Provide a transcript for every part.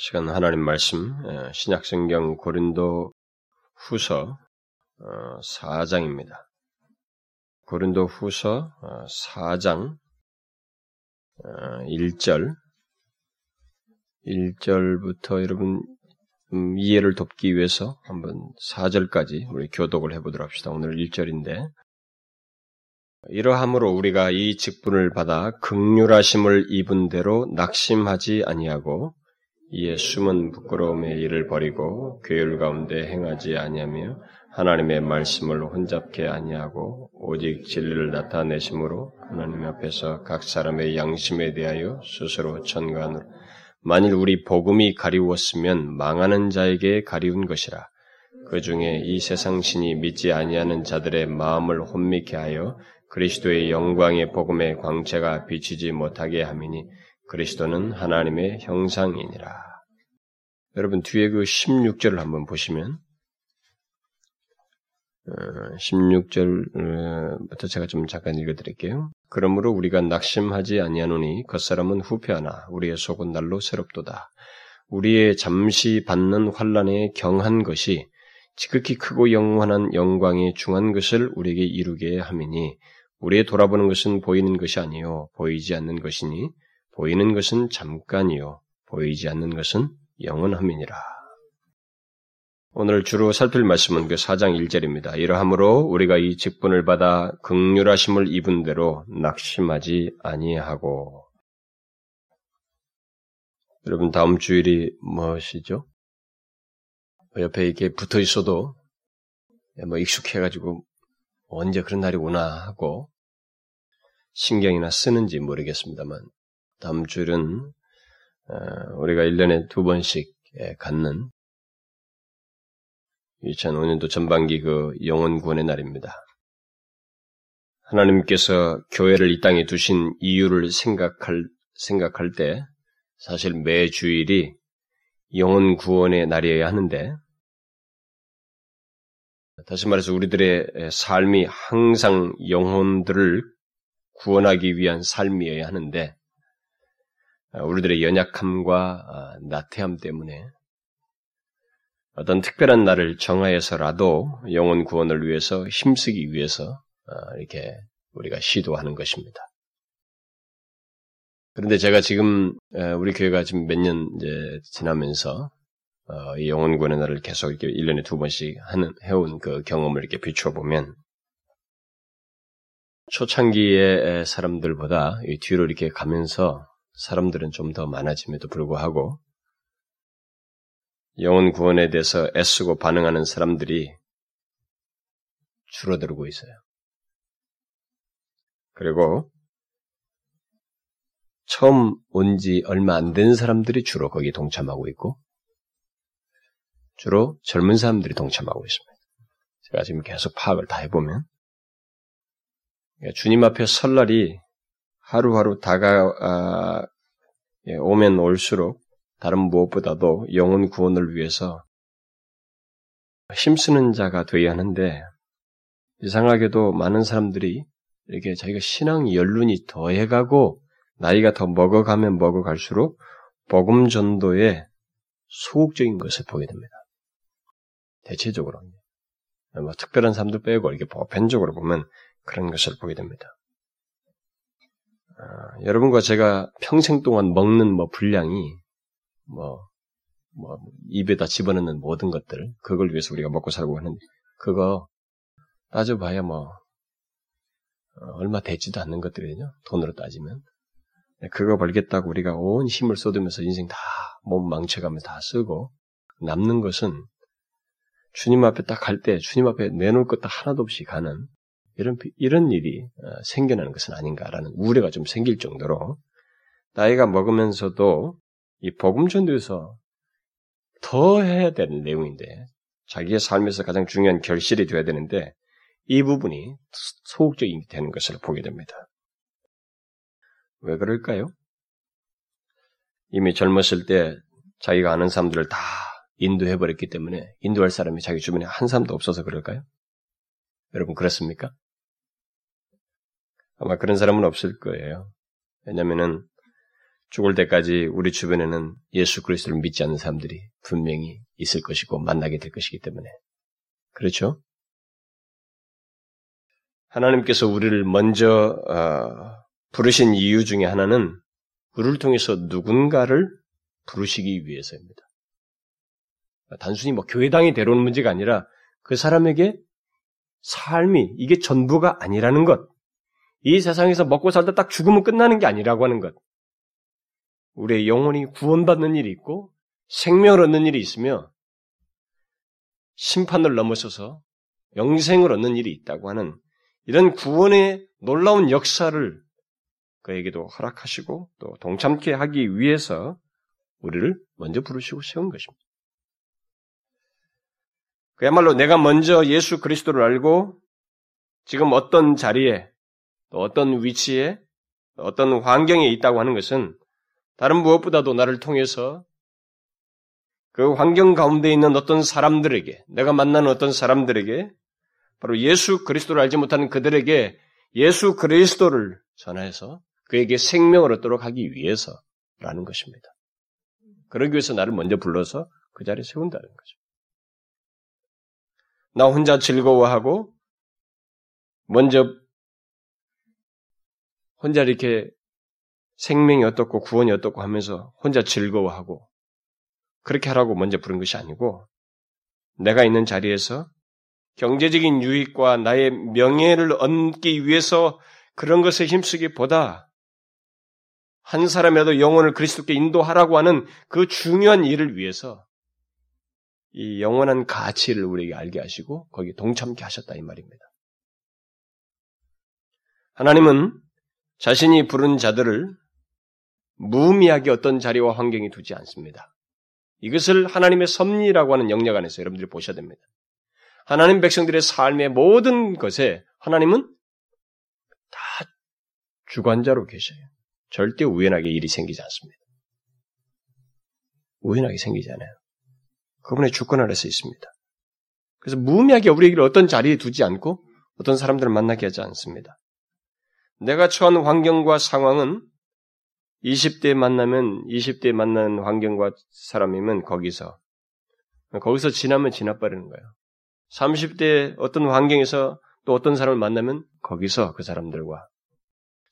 시간 하나님 말씀 신약성경 고린도 후서 4장입니다. 고린도 후서 4장 1절부터 여러분 이해를 돕기 위해서 한번 4절까지 우리 교독을 해보도록 합시다. 오늘 1절인데 이러함으로 우리가 이 직분을 받아 긍휼하심을 입은 대로 낙심하지 아니하고 이에 숨은 부끄러움의 일을 버리고 괴율 가운데 행하지 아니하며 하나님의 말씀을 혼잡케 아니하고 오직 진리를 나타내심으로 하나님 앞에서 각 사람의 양심에 대하여 스스로 전가하노라. 만일 우리 복음이 가리웠으면 망하는 자에게 가리운 것이라. 그 중에 이 세상 신이 믿지 아니하는 자들의 마음을 혼미케 하여 그리스도의 영광의 복음의 광채가 비치지 못하게 함이니 그리스도는 하나님의 형상이니라. 여러분 뒤에 그 16절을 한번 보시면 16절부터 제가 좀 잠깐 읽어드릴게요. 그러므로 우리가 낙심하지 아니하노니 겉사람은 후패하나 우리의 속은 날로 새롭도다. 우리의 잠시 받는 환난에 경한 것이 지극히 크고 영원한 영광의 중한 것을 우리에게 이루게 함이니 우리의 돌아보는 것은 보이는 것이 아니요 보이지 않는 것이니 보이는 것은 잠깐이요 보이지 않는 것은 영원함이니라. 오늘 주로 살필 말씀은 그 4장 1절입니다. 이러함으로 우리가 이 직분을 받아 긍휼하심을 입은 대로 낙심하지 아니하고. 여러분 다음 주일이 무엇이죠? 옆에 이렇게 붙어 있어도 익숙해가지고 언제 그런 날이 오나 하고 신경이나 쓰는지 모르겠습니다만 다음 주일은 우리가 1년에 2번씩 갖는 2005년도 전반기 그 영혼구원의 날입니다. 하나님께서 교회를 이 땅에 두신 이유를 생각할 때 사실 매 주일이 영혼구원의 날이어야 하는데 다시 말해서 우리들의 삶이 항상 영혼들을 구원하기 위한 삶이어야 하는데 우리들의 연약함과 나태함 때문에 어떤 특별한 날을 정하여서라도 영혼 구원을 위해서 힘쓰기 위해서 이렇게 우리가 시도하는 것입니다. 그런데 제가 지금 우리 교회가 지금 몇 년 이제 지나면서 이 영혼 구원의 날을 계속 이렇게 1년에 2번씩 해온 그 경험을 이렇게 비추어 보면 초창기의 사람들보다 이 뒤로 이렇게 가면서 사람들은 좀 더 많아짐에도 불구하고 영혼 구원에 대해서 애쓰고 반응하는 사람들이 줄어들고 있어요. 그리고 처음 온 지 얼마 안 된 사람들이 주로 거기에 동참하고 있고 주로 젊은 사람들이 동참하고 있습니다. 제가 지금 계속 파악을 다 해보면 주님 앞에 설날이 하루하루 다가오면 올수록 다른 무엇보다도 영혼 구원을 위해서 힘쓰는 자가 되어야 하는데 이상하게도 많은 사람들이 이렇게 자기가 신앙 연륜이 더해가고 나이가 더 먹어가면 먹어갈수록 복음 전도에 소극적인 것을 보게 됩니다. 대체적으로 뭐 특별한 사람들 빼고 이렇게 보편적으로 보면 그런 것을 보게 됩니다. 여러분과 제가 평생 동안 먹는 분량이 입에다 집어넣는 모든 것들 그걸 위해서 우리가 먹고 살고 하는 그거 따져봐야 얼마 되지도 않는 것들이거든요. 돈으로 따지면 그거 벌겠다고 우리가 온 힘을 쏟으면서 인생 다 몸 망쳐가면서 다 쓰고 남는 것은 주님 앞에 딱 갈 때 주님 앞에 내놓을 것 다 하나도 없이 가는 이런 일이 생겨나는 것은 아닌가라는 우려가 좀 생길 정도로 나이가 먹으면서도 이 복음 전도에서 더 해야 되는 내용인데 자기의 삶에서 가장 중요한 결실이 되어야 되는데 이 부분이 소극적이 되는 것을 보게 됩니다. 왜 그럴까요? 이미 젊었을 때 자기가 아는 사람들을 다 인도해버렸기 때문에 인도할 사람이 자기 주변에 한 사람도 없어서 그럴까요? 여러분 그렇습니까? 아마 그런 사람은 없을 거예요. 왜냐면은 죽을 때까지 우리 주변에는 예수 그리스도를 믿지 않는 사람들이 분명히 있을 것이고 만나게 될 것이기 때문에. 그렇죠? 하나님께서 우리를 먼저 부르신 이유 중에 하나는 우리를 통해서 누군가를 부르시기 위해서입니다. 단순히 뭐 교회당이 데려오는 문제가 아니라 그 사람에게 삶이 이게 전부가 아니라는 것, 이 세상에서 먹고 살다 딱 죽으면 끝나는 게 아니라고 하는 것, 우리의 영혼이 구원받는 일이 있고 생명을 얻는 일이 있으며 심판을 넘어서서 영생을 얻는 일이 있다고 하는 이런 구원의 놀라운 역사를 그에게도 허락하시고 또 동참케 하기 위해서 우리를 먼저 부르시고 세운 것입니다. 그야말로 내가 먼저 예수 그리스도를 알고 지금 어떤 자리에 또 어떤 위치에 또 어떤 환경에 있다고 하는 것은 다른 무엇보다도 나를 통해서 그 환경 가운데 있는 어떤 사람들에게, 내가 만나는 어떤 사람들에게, 바로 예수 그리스도를 알지 못하는 그들에게 예수 그리스도를 전해서 그에게 생명을 얻도록 하기 위해서라는 것입니다. 그러기 위해서 나를 먼저 불러서 그 자리에 세운다는 거죠. 나 혼자 즐거워하고 먼저 혼자 이렇게 생명이 어떻고 구원이 어떻고 하면서 혼자 즐거워하고 그렇게 하라고 먼저 부른 것이 아니고, 내가 있는 자리에서 경제적인 유익과 나의 명예를 얻기 위해서 그런 것에 힘쓰기보다 한 사람이라도 영혼을 그리스도께 인도하라고 하는 그 중요한 일을 위해서 이 영원한 가치를 우리에게 알게 하시고 거기에 동참케 하셨다 이 말입니다. 하나님은 자신이 부른 자들을 무의미하게 어떤 자리와 환경에 두지 않습니다. 이것을 하나님의 섭리라고 하는 영역 안에서 여러분들이 보셔야 됩니다. 하나님 백성들의 삶의 모든 것에 하나님은 다 주관자로 계셔요. 절대 우연하게 일이 생기지 않습니다. 우연하게 생기지 않아요. 그분의 주권 아래서 있습니다. 그래서 무의미하게 우리에게 어떤 자리에 두지 않고 어떤 사람들을 만나게 하지 않습니다. 내가 처한 환경과 상황은 20대에 만나면 20대에 만나는 환경과 사람이면 거기서 지나면 지나버리는 거예요. 30대에 어떤 환경에서 또 어떤 사람을 만나면 거기서 그 사람들과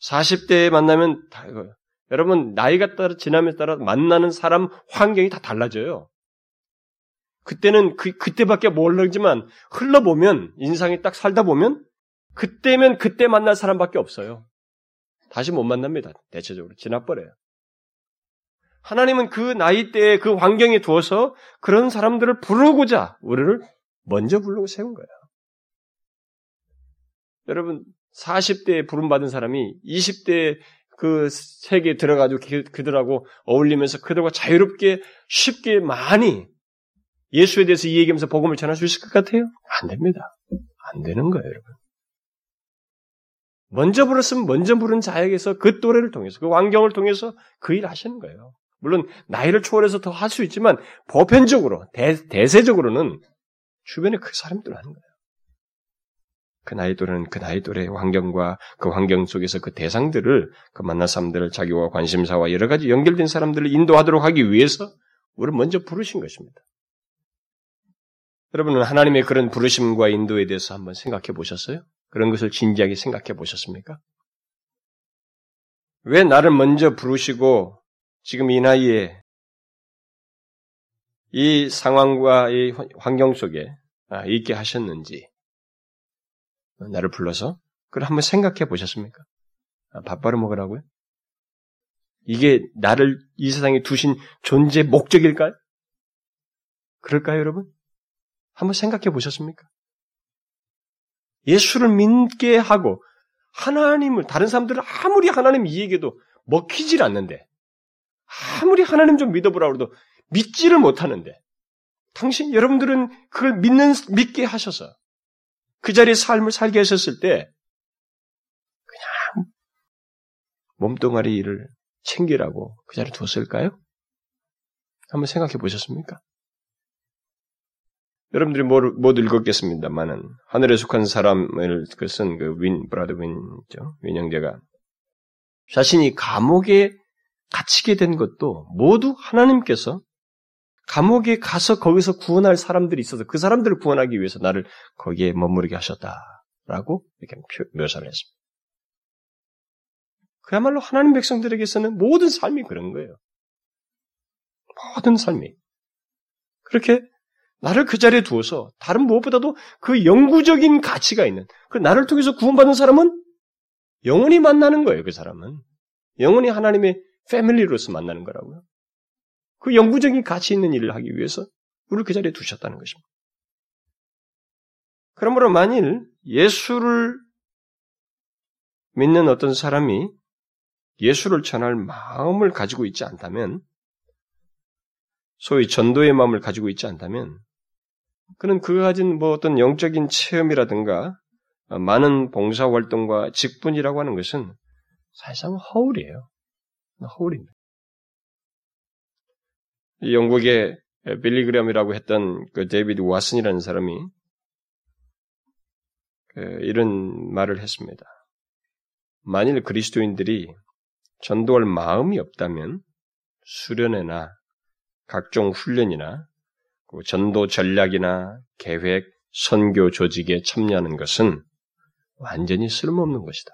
40대에 만나면 다 이거예요. 여러분 나이가 따라 지남에 따라 만나는 사람 환경이 다 달라져요. 그때는 그때밖에 모르지만 흘러보면 인상이 딱 살다 보면 그때면 그때 만날 사람밖에 없어요. 다시 못 만납니다. 대체적으로 지나버려요. 하나님은 그 나이대에 그 환경에 두어서 그런 사람들을 부르고자 우리를 먼저 부르고 세운 거예요. 여러분 40대에 부름받은 사람이 20대에 그 세계에 들어가지고 그들하고 어울리면서 그들과 자유롭게 쉽게 많이 예수에 대해서 이야기하면서 복음을 전할 수 있을 것 같아요? 안 됩니다. 안 되는 거예요, 여러분. 먼저 부르면 먼저 부른 자에게서 그 또래를 통해서 그 환경을 통해서 그 일을 하시는 거예요. 물론 나이를 초월해서 더 할 수 있지만 보편적으로 대세적으로는 주변에 그 사람들 하는 거예요. 그 나이 또래는 그 나이 또래의 환경과 그 환경 속에서 그 대상들을 그 만난 사람들을 자기와 관심사와 여러 가지 연결된 사람들을 인도하도록 하기 위해서 우리를 먼저 부르신 것입니다. 여러분은 하나님의 그런 부르심과 인도에 대해서 한번 생각해 보셨어요? 그런 것을 진지하게 생각해 보셨습니까? 왜 나를 먼저 부르시고 지금 이 나이에 이 상황과 이 환경 속에 있게 하셨는지 나를 불러서 그걸 한번 생각해 보셨습니까? 밥 바로 먹으라고요? 이게 나를 이 세상에 두신 존재의 목적일까요? 그럴까요, 여러분? 한번 생각해 보셨습니까? 예수를 믿게 하고 하나님을 다른 사람들은 아무리 하나님 이야기해도 먹히질 않는데 아무리 하나님 좀 믿어보라고 해도 믿지를 못하는데 당신 여러분들은 그걸 믿게 하셔서 그 자리에 삶을 살게 하셨을 때 그냥 몸뚱아리 일을 챙기라고 그 자리에 두었을까요? 한번 생각해 보셨습니까? 여러분들이 못 읽었겠습니다만은 하늘에 속한 사람을 그것은 그 브라더 윈 형제가 자신이 감옥에 갇히게 된 것도 모두 하나님께서 감옥에 가서 거기서 구원할 사람들이 있어서 그 사람들을 구원하기 위해서 나를 거기에 머무르게 하셨다라고 이렇게 묘사를 했습니다. 그야말로 하나님 백성들에게서는 모든 삶이 그런 거예요. 모든 삶이. 그렇게 나를 그 자리에 두어서 다른 무엇보다도 그 영구적인 가치가 있는 그 나를 통해서 구원받은 사람은 영원히 만나는 거예요. 그 사람은. 영원히 하나님의 패밀리로서 만나는 거라고요. 그 영구적인 가치 있는 일을 하기 위해서 우리를 그 자리에 두셨다는 것입니다. 그러므로 만일 예수를 믿는 어떤 사람이 예수를 전할 마음을 가지고 있지 않다면, 소위 전도의 마음을 가지고 있지 않다면, 그는 그가 가진 뭐 어떤 영적인 체험이라든가 많은 봉사활동과 직분이라고 하는 것은 사실상 허울이에요. 허울입니다. 영국의 빌리그램이라고 했던 그 데이비드 왓슨이라는 사람이 이런 말을 했습니다. 만일 그리스도인들이 전도할 마음이 없다면 수련회나 각종 훈련이나 전도 전략이나 계획, 선교 조직에 참여하는 것은 완전히 쓸모없는 것이다.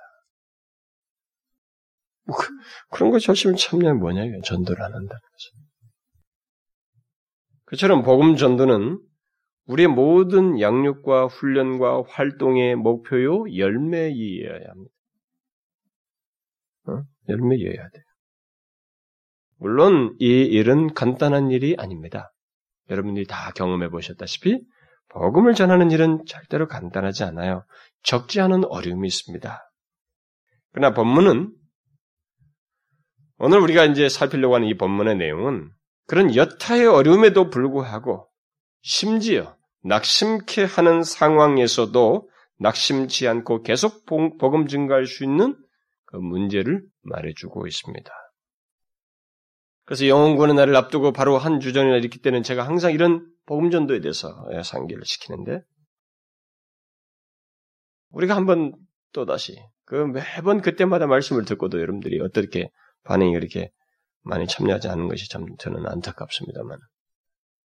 그런 것이 열심히 참여하면 뭐냐, 전도를 안 한다는 것입니다. 그처럼 복음 전도는 우리의 모든 양육과 훈련과 활동의 목표요 열매이어야 합니다. 열매이어야 돼요. 물론 이 일은 간단한 일이 아닙니다. 여러분들이 다 경험해 보셨다시피 복음을 전하는 일은 절대로 간단하지 않아요. 적지 않은 어려움이 있습니다. 그러나 본문은 오늘 우리가 이제 살피려고 하는 이 본문의 내용은 그런 여타의 어려움에도 불구하고 심지어 낙심케 하는 상황에서도 낙심치 않고 계속 복음 증가할 수 있는 그 문제를 말해주고 있습니다. 그래서 영혼구원의 날을 앞두고 바로 한 주전이나 이렇게 때는 제가 항상 이런 복음 전도에 대해서 상기를 시키는데, 우리가 한번 또 다시 그 매번 그때마다 말씀을 듣고도 여러분들이 어떻게 반응이 그렇게 많이 참여하지 않은 것이 참 저는 안타깝습니다만,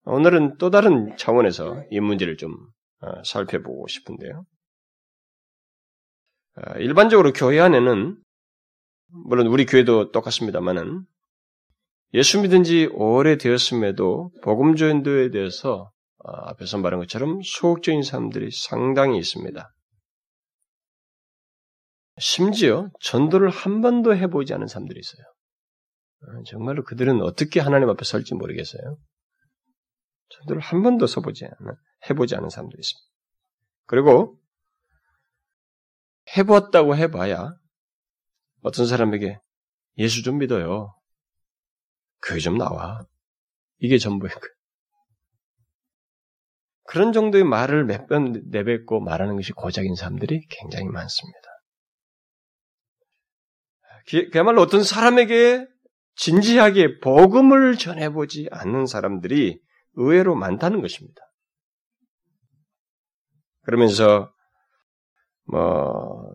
오늘은 또 다른 차원에서 이 문제를 좀 살펴보고 싶은데요. 일반적으로 교회 안에는, 물론 우리 교회도 똑같습니다만은, 예수 믿은 지 오래 되었음에도 복음 전도에 대해서 앞에서 말한 것처럼 소극적인 사람들이 상당히 있습니다. 심지어 전도를 한 번도 해보지 않은 사람들이 있어요. 정말로 그들은 어떻게 하나님 앞에 설지 모르겠어요. 전도를 한 번도 해보지 않은 사람들이 있습니다. 그리고 해보았다고 해봐야 어떤 사람에게 예수 좀 믿어요. 교회 좀 나와. 이게 전부인 거예요. 그런 정도의 말을 몇 번 내뱉고 말하는 것이 고작인 사람들이 굉장히 많습니다. 그야말로 어떤 사람에게 진지하게 복음을 전해보지 않는 사람들이 의외로 많다는 것입니다. 그러면서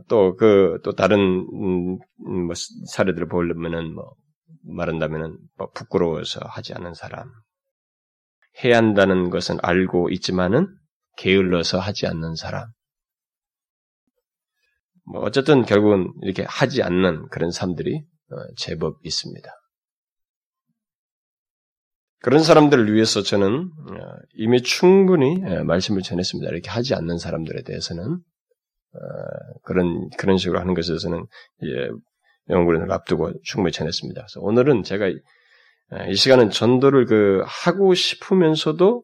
또 다른 사례들을 보려면은 말한다면은 부끄러워서 하지 않은 사람, 해야 한다는 것은 알고 있지만은 게을러서 하지 않는 사람, 어쨌든 결국은 이렇게 하지 않는 그런 사람들이 제법 있습니다. 그런 사람들을 위해서 저는 이미 충분히 말씀을 전했습니다. 이렇게 하지 않는 사람들에 대해서는 그런 식으로 하는 것에 대해서는 영혼구원을 앞두고 충분히 전했습니다. 그래서 오늘은 제가 이 시간은 전도를 하고 싶으면서도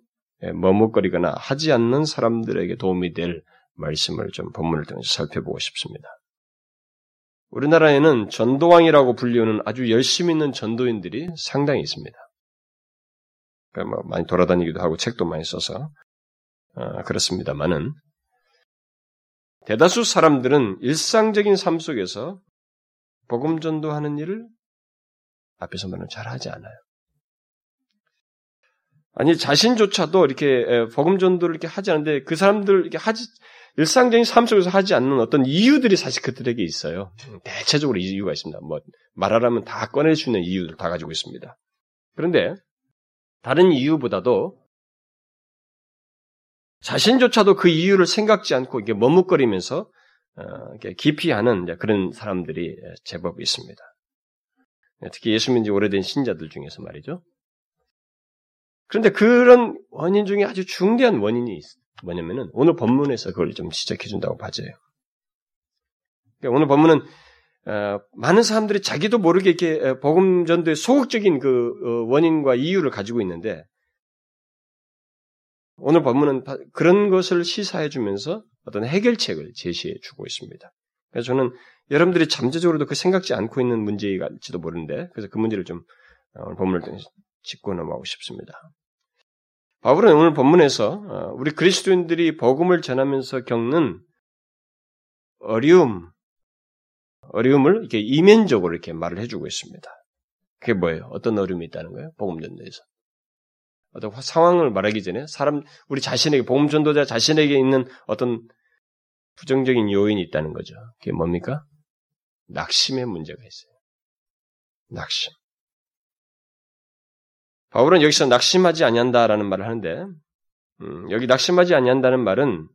머뭇거리거나 하지 않는 사람들에게 도움이 될 말씀을 좀 본문을 통해서 살펴보고 싶습니다. 우리나라에는 전도왕이라고 불리우는 아주 열심히 있는 전도인들이 상당히 있습니다. 그러니까 많이 돌아다니기도 하고 책도 많이 써서 그렇습니다만은, 대다수 사람들은 일상적인 삶 속에서 복음 전도하는 일을 앞에서 말하면 잘 하지 않아요. 자신조차도 이렇게 복음 전도를 이렇게 하지 않는데, 그 사람들 이렇게 일상적인 삶 속에서 하지 않는 어떤 이유들이 사실 그들에게 있어요. 대체적으로 이유가 있습니다. 뭐 말하라면 다 꺼낼 수 있는 이유들 다 가지고 있습니다. 그런데 다른 이유보다도 자신조차도 그 이유를 생각지 않고 이게 머뭇거리면서 이렇게 기피하는 그런 사람들이 제법 있습니다. 특히 예수 믿은 지 오래된 신자들 중에서 말이죠. 그런데 그런 원인 중에 아주 중대한 원인이 뭐냐면은 오늘 본문에서 그걸 좀 지적해 준다고 봐져요. 그러니까 오늘 본문은 많은 사람들이 자기도 모르게 이렇게 복음 전도의 소극적인 그 원인과 이유를 가지고 있는데 오늘 본문은 그런 것을 시사해 주면서 어떤 해결책을 제시해 주고 있습니다. 그래서 저는 여러분들이 잠재적으로도 그 생각지 않고 있는 문제일지도 모르는데 그래서 그 문제를 좀 오늘 본문을 통해서 짚고 넘어가고 싶습니다. 바울은 오늘 본문에서 우리 그리스도인들이 복음을 전하면서 겪는 어려움을 이렇게 이면적으로 이렇게 말을 해주고 있습니다. 그게 뭐예요? 어떤 어려움이 있다는 거예요? 복음 전도에서. 어떤 상황을 말하기 전에 우리 자신에게, 복음 전도자 자신에게 있는 어떤 부정적인 요인이 있다는 거죠. 그게 뭡니까? 낙심의 문제가 있어요. 낙심. 바울은 여기서 낙심하지 아니한다라는 말을 하는데, 여기 낙심하지 아니한다는 말은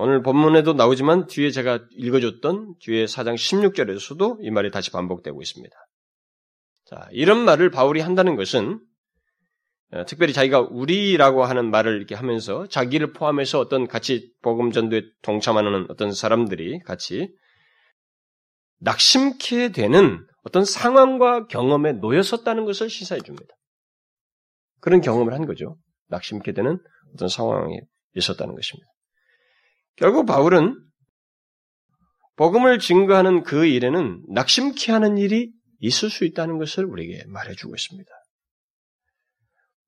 오늘 본문에도 나오지만 뒤에 제가 읽어줬던 뒤에 4장 16절에서도 이 말이 다시 반복되고 있습니다. 자, 이런 말을 바울이 한다는 것은 특별히 자기가 우리라고 하는 말을 이렇게 하면서 자기를 포함해서 어떤 같이 복음 전도에 동참하는 어떤 사람들이 같이 낙심케 되는 어떤 상황과 경험에 놓여섰다는 것을 시사해 줍니다. 그런 경험을 한 거죠. 낙심케 되는 어떤 상황에 있었다는 것입니다. 결국 바울은 복음을 증거하는 그 일에는 낙심케 하는 일이 있을 수 있다는 것을 우리에게 말해주고 있습니다.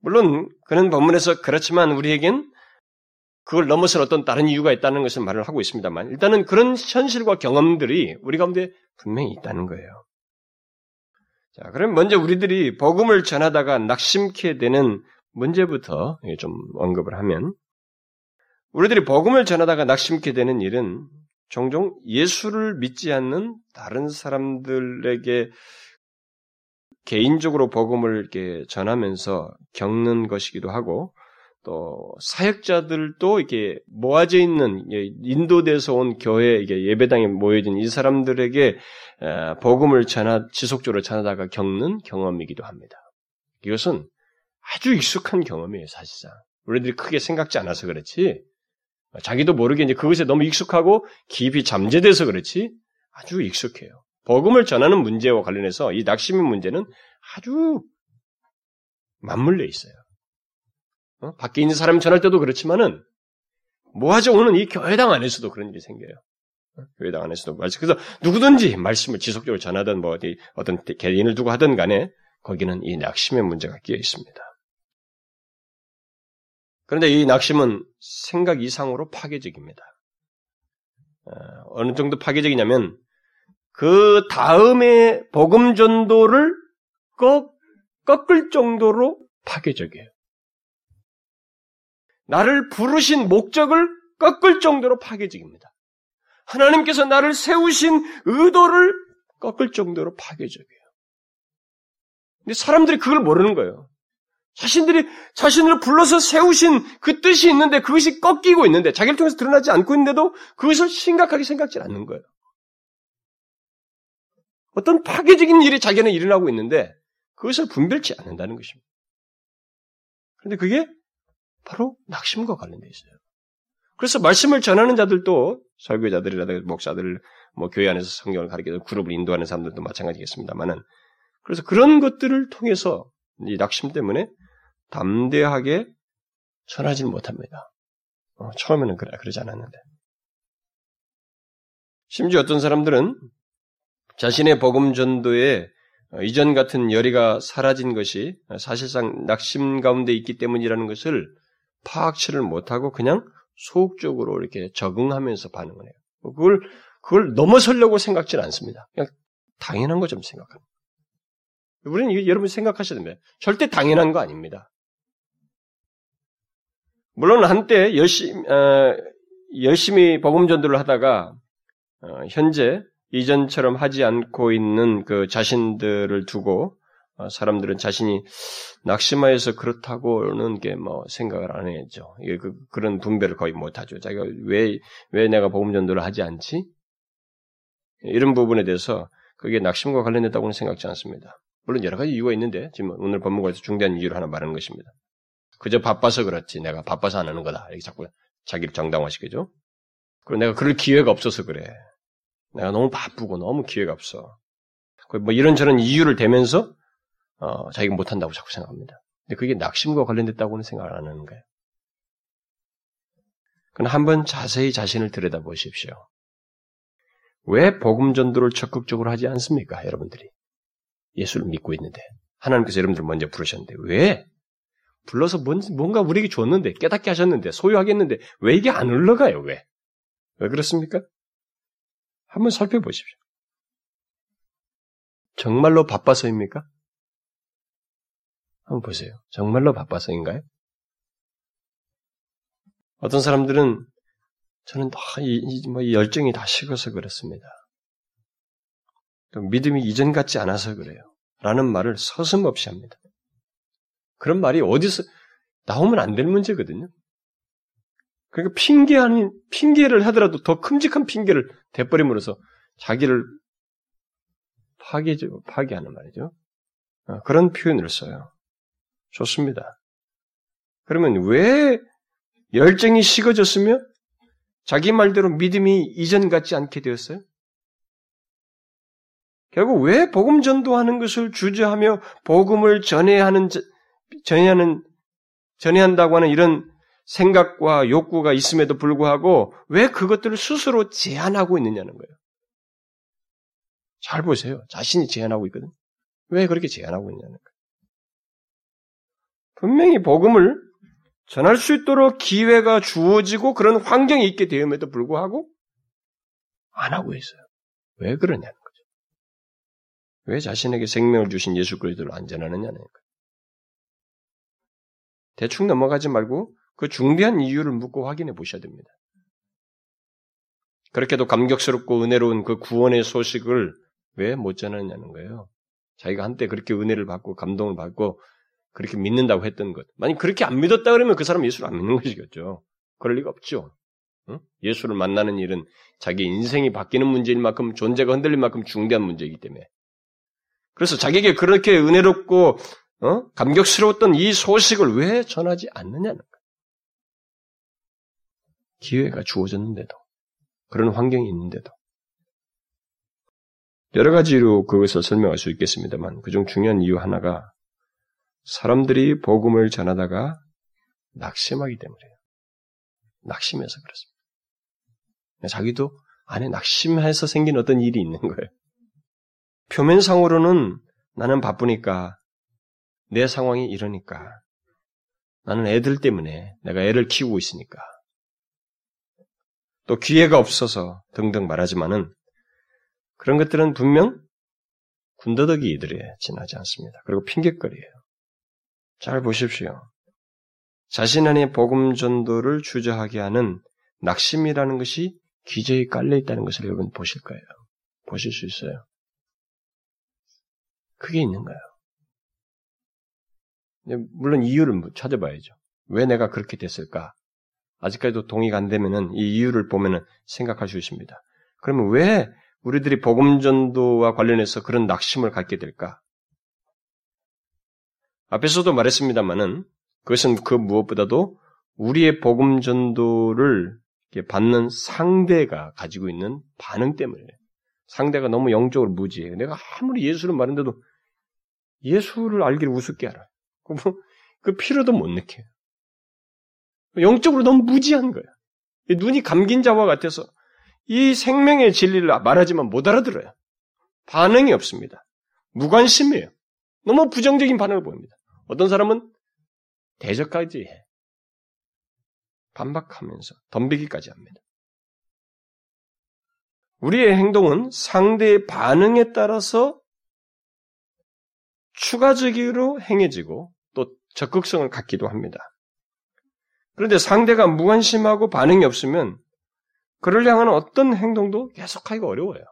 물론 그는 본문에서 그렇지만 우리에겐 그걸 넘어설 어떤 다른 이유가 있다는 것을 말을 하고 있습니다만 일단은 그런 현실과 경험들이 우리 가운데 분명히 있다는 거예요. 자, 그럼 먼저 우리들이 복음을 전하다가 낙심케 되는 문제부터 좀 언급을 하면 우리들이 복음을 전하다가 낙심케 되는 일은 종종 예수를 믿지 않는 다른 사람들에게 개인적으로 복음을 이렇게 전하면서 겪는 것이기도 하고 또 사역자들도 이렇게 모아져 있는 인도돼서 온 교회 이게 예배당에 모여진 이 사람들에게 복음을 지속적으로 전하다가 겪는 경험이기도 합니다. 이것은 아주 익숙한 경험이에요, 사실상. 우리들이 크게 생각지 않아서 그렇지. 자기도 모르게 이제 그것에 너무 익숙하고 깊이 잠재돼서 그렇지 아주 익숙해요. 복음을 전하는 문제와 관련해서 이 낙심의 문제는 아주 맞물려 있어요. 밖에 있는 사람 전할 때도 그렇지만은 모아져 오는 이 교회당 안에서도 그런 일이 생겨요. 교회당 안에서도 그래서 누구든지 말씀을 지속적으로 전하든 뭐 어떤 개인을 두고 하든 간에 거기는 이 낙심의 문제가 끼어 있습니다. 그런데 이 낙심은 생각 이상으로 파괴적입니다. 어느 정도 파괴적이냐면 그 다음에 복음 전도를 꺾을 정도로 파괴적이에요. 나를 부르신 목적을 꺾을 정도로 파괴적입니다. 하나님께서 나를 세우신 의도를 꺾을 정도로 파괴적이에요. 근데 사람들이 그걸 모르는 거예요. 자신들이 자신을 불러서 세우신 그 뜻이 있는데 그것이 꺾이고 있는데 자기를 통해서 드러나지 않고 있는데도 그것을 심각하게 생각지 않는 거예요. 어떤 파괴적인 일이 자기는 일어나고 있는데 그것을 분별치 않는다는 것입니다. 그런데 그게 바로 낙심과 관련되어 있어요. 그래서 말씀을 전하는 자들도 설교자들이라든가 목사들, 뭐 교회 안에서 성경을 가르치는 그룹을 인도하는 사람들도 마찬가지겠습니다만은 그래서 그런 것들을 통해서 이 낙심 때문에 담대하게 전하지는 못합니다. 처음에는 그러지 않았는데. 심지어 어떤 사람들은 자신의 복음 전도에 이전 같은 열의가 사라진 것이 사실상 낙심 가운데 있기 때문이라는 것을 파악치를 못하고 그냥 소극적으로 이렇게 적응하면서 반응을 해요. 그걸 넘어서려고 생각지는 않습니다. 그냥 당연한 것처럼 생각합니다. 우리는 이게 여러분이 생각하셔야 됩니다. 절대 당연한 거 아닙니다. 물론 한때 열심히 복음 전도를 하다가 현재 이전처럼 하지 않고 있는 그 자신들을 두고 사람들은 자신이 낙심하여서 그렇다고는 게 뭐 생각을 안 해야죠. 그런 분별을 거의 못하죠. 자기가 왜 내가 복음 전도를 하지 않지? 이런 부분에 대해서 그게 낙심과 관련됐다고는 생각지 않습니다. 물론 여러 가지 이유가 있는데 지금 오늘 본문에서 중대한 이유를 하나 말하는 것입니다. 그저 바빠서 그렇지 내가 바빠서 안 하는 거다. 이렇게 자꾸 자기를 정당화시키죠. 그리고 내가 그럴 기회가 없어서 그래. 내가 너무 바쁘고 너무 기회가 없어. 뭐 이런저런 이유를 대면서 자기가 못한다고 자꾸 생각합니다. 근데 그게 낙심과 관련됐다고는 생각을 안 하는 거예요. 그럼 한번 자세히 자신을 들여다보십시오. 왜 복음 전도를 적극적으로 하지 않습니까? 여러분들이 예수를 믿고 있는데 하나님께서 여러분들 먼저 부르셨는데 왜? 불러서 뭔가 우리에게 줬는데 깨닫게 하셨는데 소유하겠는데 왜 이게 안 올라가요? 왜 그렇습니까? 한번 살펴보십시오. 정말로 바빠서입니까? 한번 보세요. 정말로 바빠서인가요? 어떤 사람들은 저는 이 열정이 다 식어서 그렇습니다. 또 믿음이 이전 같지 않아서 그래요. 라는 말을 서슴없이 합니다. 그런 말이 어디서 나오면 안 될 문제거든요. 그러니까 핑계를 하더라도 더 큼직한 핑계를 대버림으로써 자기를 파괴하는 말이죠. 그런 표현을 써요. 좋습니다. 그러면 왜 열정이 식어졌으며 자기 말대로 믿음이 이전 같지 않게 되었어요? 결국 왜 복음 전도하는 것을 주저하며 복음을 전해한다고 하는 이런 생각과 욕구가 있음에도 불구하고 왜 그것들을 스스로 제한하고 있느냐는 거예요. 잘 보세요. 자신이 제한하고 있거든요. 왜 그렇게 제한하고 있냐는 거예요. 분명히 복음을 전할 수 있도록 기회가 주어지고 그런 환경이 있게 되음에도 불구하고 안 하고 있어요. 왜 그러냐는 거죠. 왜 자신에게 생명을 주신 예수 그리스도를 안 전하느냐는 거예요. 대충 넘어가지 말고 그 중대한 이유를 묻고 확인해 보셔야 됩니다. 그렇게도 감격스럽고 은혜로운 그 구원의 소식을 왜 못 전하느냐는 거예요. 자기가 한때 그렇게 은혜를 받고 감동을 받고 그렇게 믿는다고 했던 것. 만약 그렇게 안 믿었다 그러면 그 사람은 예수를 안 믿는 것이겠죠. 그럴 리가 없죠. 응? 예수를 만나는 일은 자기 인생이 바뀌는 문제일 만큼 존재가 흔들릴 만큼 중대한 문제이기 때문에. 그래서 자기에게 그렇게 은혜롭고 감격스러웠던 이 소식을 왜 전하지 않느냐는 것. 기회가 주어졌는데도 그런 환경이 있는데도 여러 가지로 그것을 설명할 수 있겠습니다만 그중 중요한 이유 하나가 사람들이 복음을 전하다가 낙심하기 때문이에요. 낙심해서 그렇습니다. 자기도 안에 낙심해서 생긴 어떤 일이 있는 거예요. 표면상으로는 나는 바쁘니까 내 상황이 이러니까 나는 애들 때문에 내가 애를 키우고 있으니까 또 기회가 없어서 등등 말하지만은 그런 것들은 분명 군더더기 이들에 지나지 않습니다. 그리고 핑곗거리예요. 잘 보십시오. 자신 안에 복음 전도를 주저하게 하는 낙심이라는 것이 기저에 깔려 있다는 것을 여러분 보실 거예요. 보실 수 있어요. 그게 있는 거예요. 물론 이유를 찾아봐야죠. 왜 내가 그렇게 됐을까? 아직까지도 동의가 안 되면은 이 이유를 보면은 생각할 수 있습니다. 그러면 왜 우리들이 복음 전도와 관련해서 그런 낙심을 갖게 될까? 앞에서도 말했습니다만은 그것은 그 무엇보다도 우리의 복음 전도를 받는 상대가 가지고 있는 반응 때문에 상대가 너무 영적으로 무지해요. 내가 아무리 예수를 말하는데도 예수를 알기를 우습게 알아요. 그 필요도 못 느껴요. 영적으로 너무 무지한 거야. 눈이 감긴 자와 같아서 이 생명의 진리를 말하지만 못 알아들어요. 반응이 없습니다. 무관심이에요. 너무 부정적인 반응을 보입니다. 어떤 사람은 대적까지 해. 반박하면서 덤비기까지 합니다. 우리의 행동은 상대의 반응에 따라서 추가적으로 행해지고 또 적극성을 갖기도 합니다. 그런데 상대가 무관심하고 반응이 없으면 그를 향한 어떤 행동도 계속하기가 어려워요.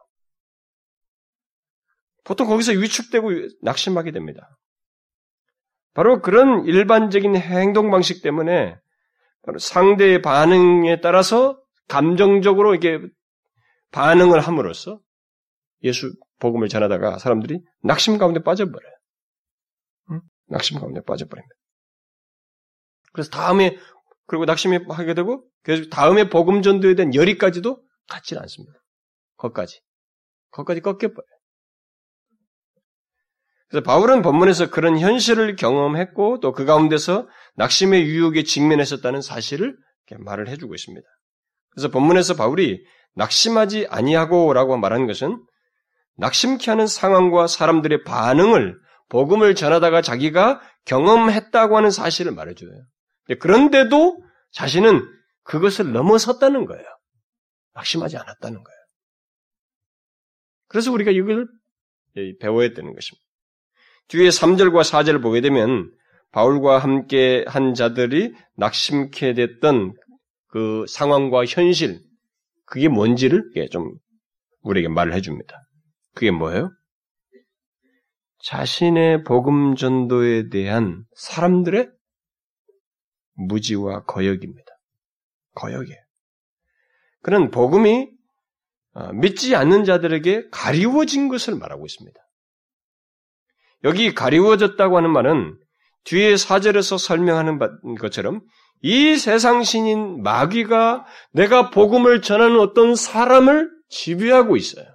보통 거기서 위축되고 낙심하게 됩니다. 바로 그런 일반적인 행동 방식 때문에 바로 상대의 반응에 따라서 감정적으로 이게 반응을 함으로써 예수 복음을 전하다가 사람들이 낙심 가운데 빠져버려요. 응? 낙심 가운데 빠져버립니다. 그래서 다음에 그리고 낙심이 하게 되고 계속 다음에 복음 전도에 대한 열의까지도 같지는 않습니다. 거기까지 꺾여버려요. 그래서 바울은 본문에서 그런 현실을 경험했고 또 그 가운데서 낙심의 유혹에 직면했었다는 사실을 이렇게 말을 해주고 있습니다. 그래서 본문에서 바울이 낙심하지 아니하고라고 말하는 것은 낙심케 하는 상황과 사람들의 반응을 복음을 전하다가 자기가 경험했다고 하는 사실을 말해줘요. 그런데도 자신은 그것을 넘어섰다는 거예요. 낙심하지 않았다는 거예요. 그래서 우리가 이걸 배워야 되는 것입니다. 뒤에 3절과 4절을 보게 되면 바울과 함께 한 자들이 낙심케 됐던 그 상황과 현실, 그게 뭔지를 좀 우리에게 말을 해줍니다. 그게 뭐예요? 자신의 복음 전도에 대한 사람들의 무지와 거역입니다. 거역이에요. 그는 복음이 믿지 않는 자들에게 가리워진 것을 말하고 있습니다. 여기 가리워졌다고 하는 말은 뒤에 4절에서 설명하는 것처럼 이 세상 신인 마귀가 내가 복음을 전하는 어떤 사람을 지배하고 있어요.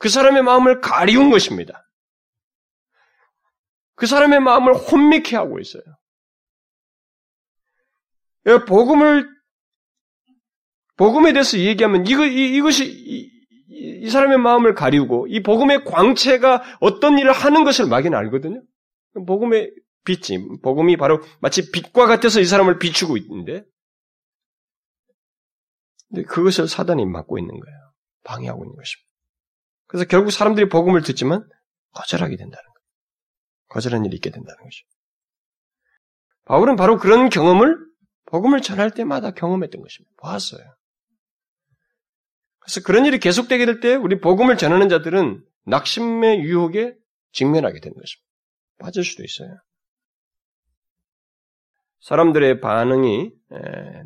그 사람의 마음을 가리운 것입니다. 그 사람의 마음을 혼미케 하고 있어요. 복음에 대해서 얘기하면 이것이 이 사람의 마음을 가리우고 이 복음의 광채가 어떤 일을 하는 것을 막이는 알거든요. 복음의 빛이, 복음이 바로 마치 빛과 같아서 이 사람을 비추고 있는데 그것을 사단이 막고 있는 거예요. 방해하고 있는 것입니다. 그래서 결국 사람들이 복음을 듣지만 거절하게 된다는 거예요. 거절한 일이 있게 된다는 거죠. 바울은 바로 그런 경험을 복음을 전할 때마다 경험했던 것입니다. 보았어요. 그래서 그런 일이 계속되게 될 때 우리 복음을 전하는 자들은 낙심의 유혹에 직면하게 되는 것입니다. 빠질 수도 있어요. 사람들의 반응이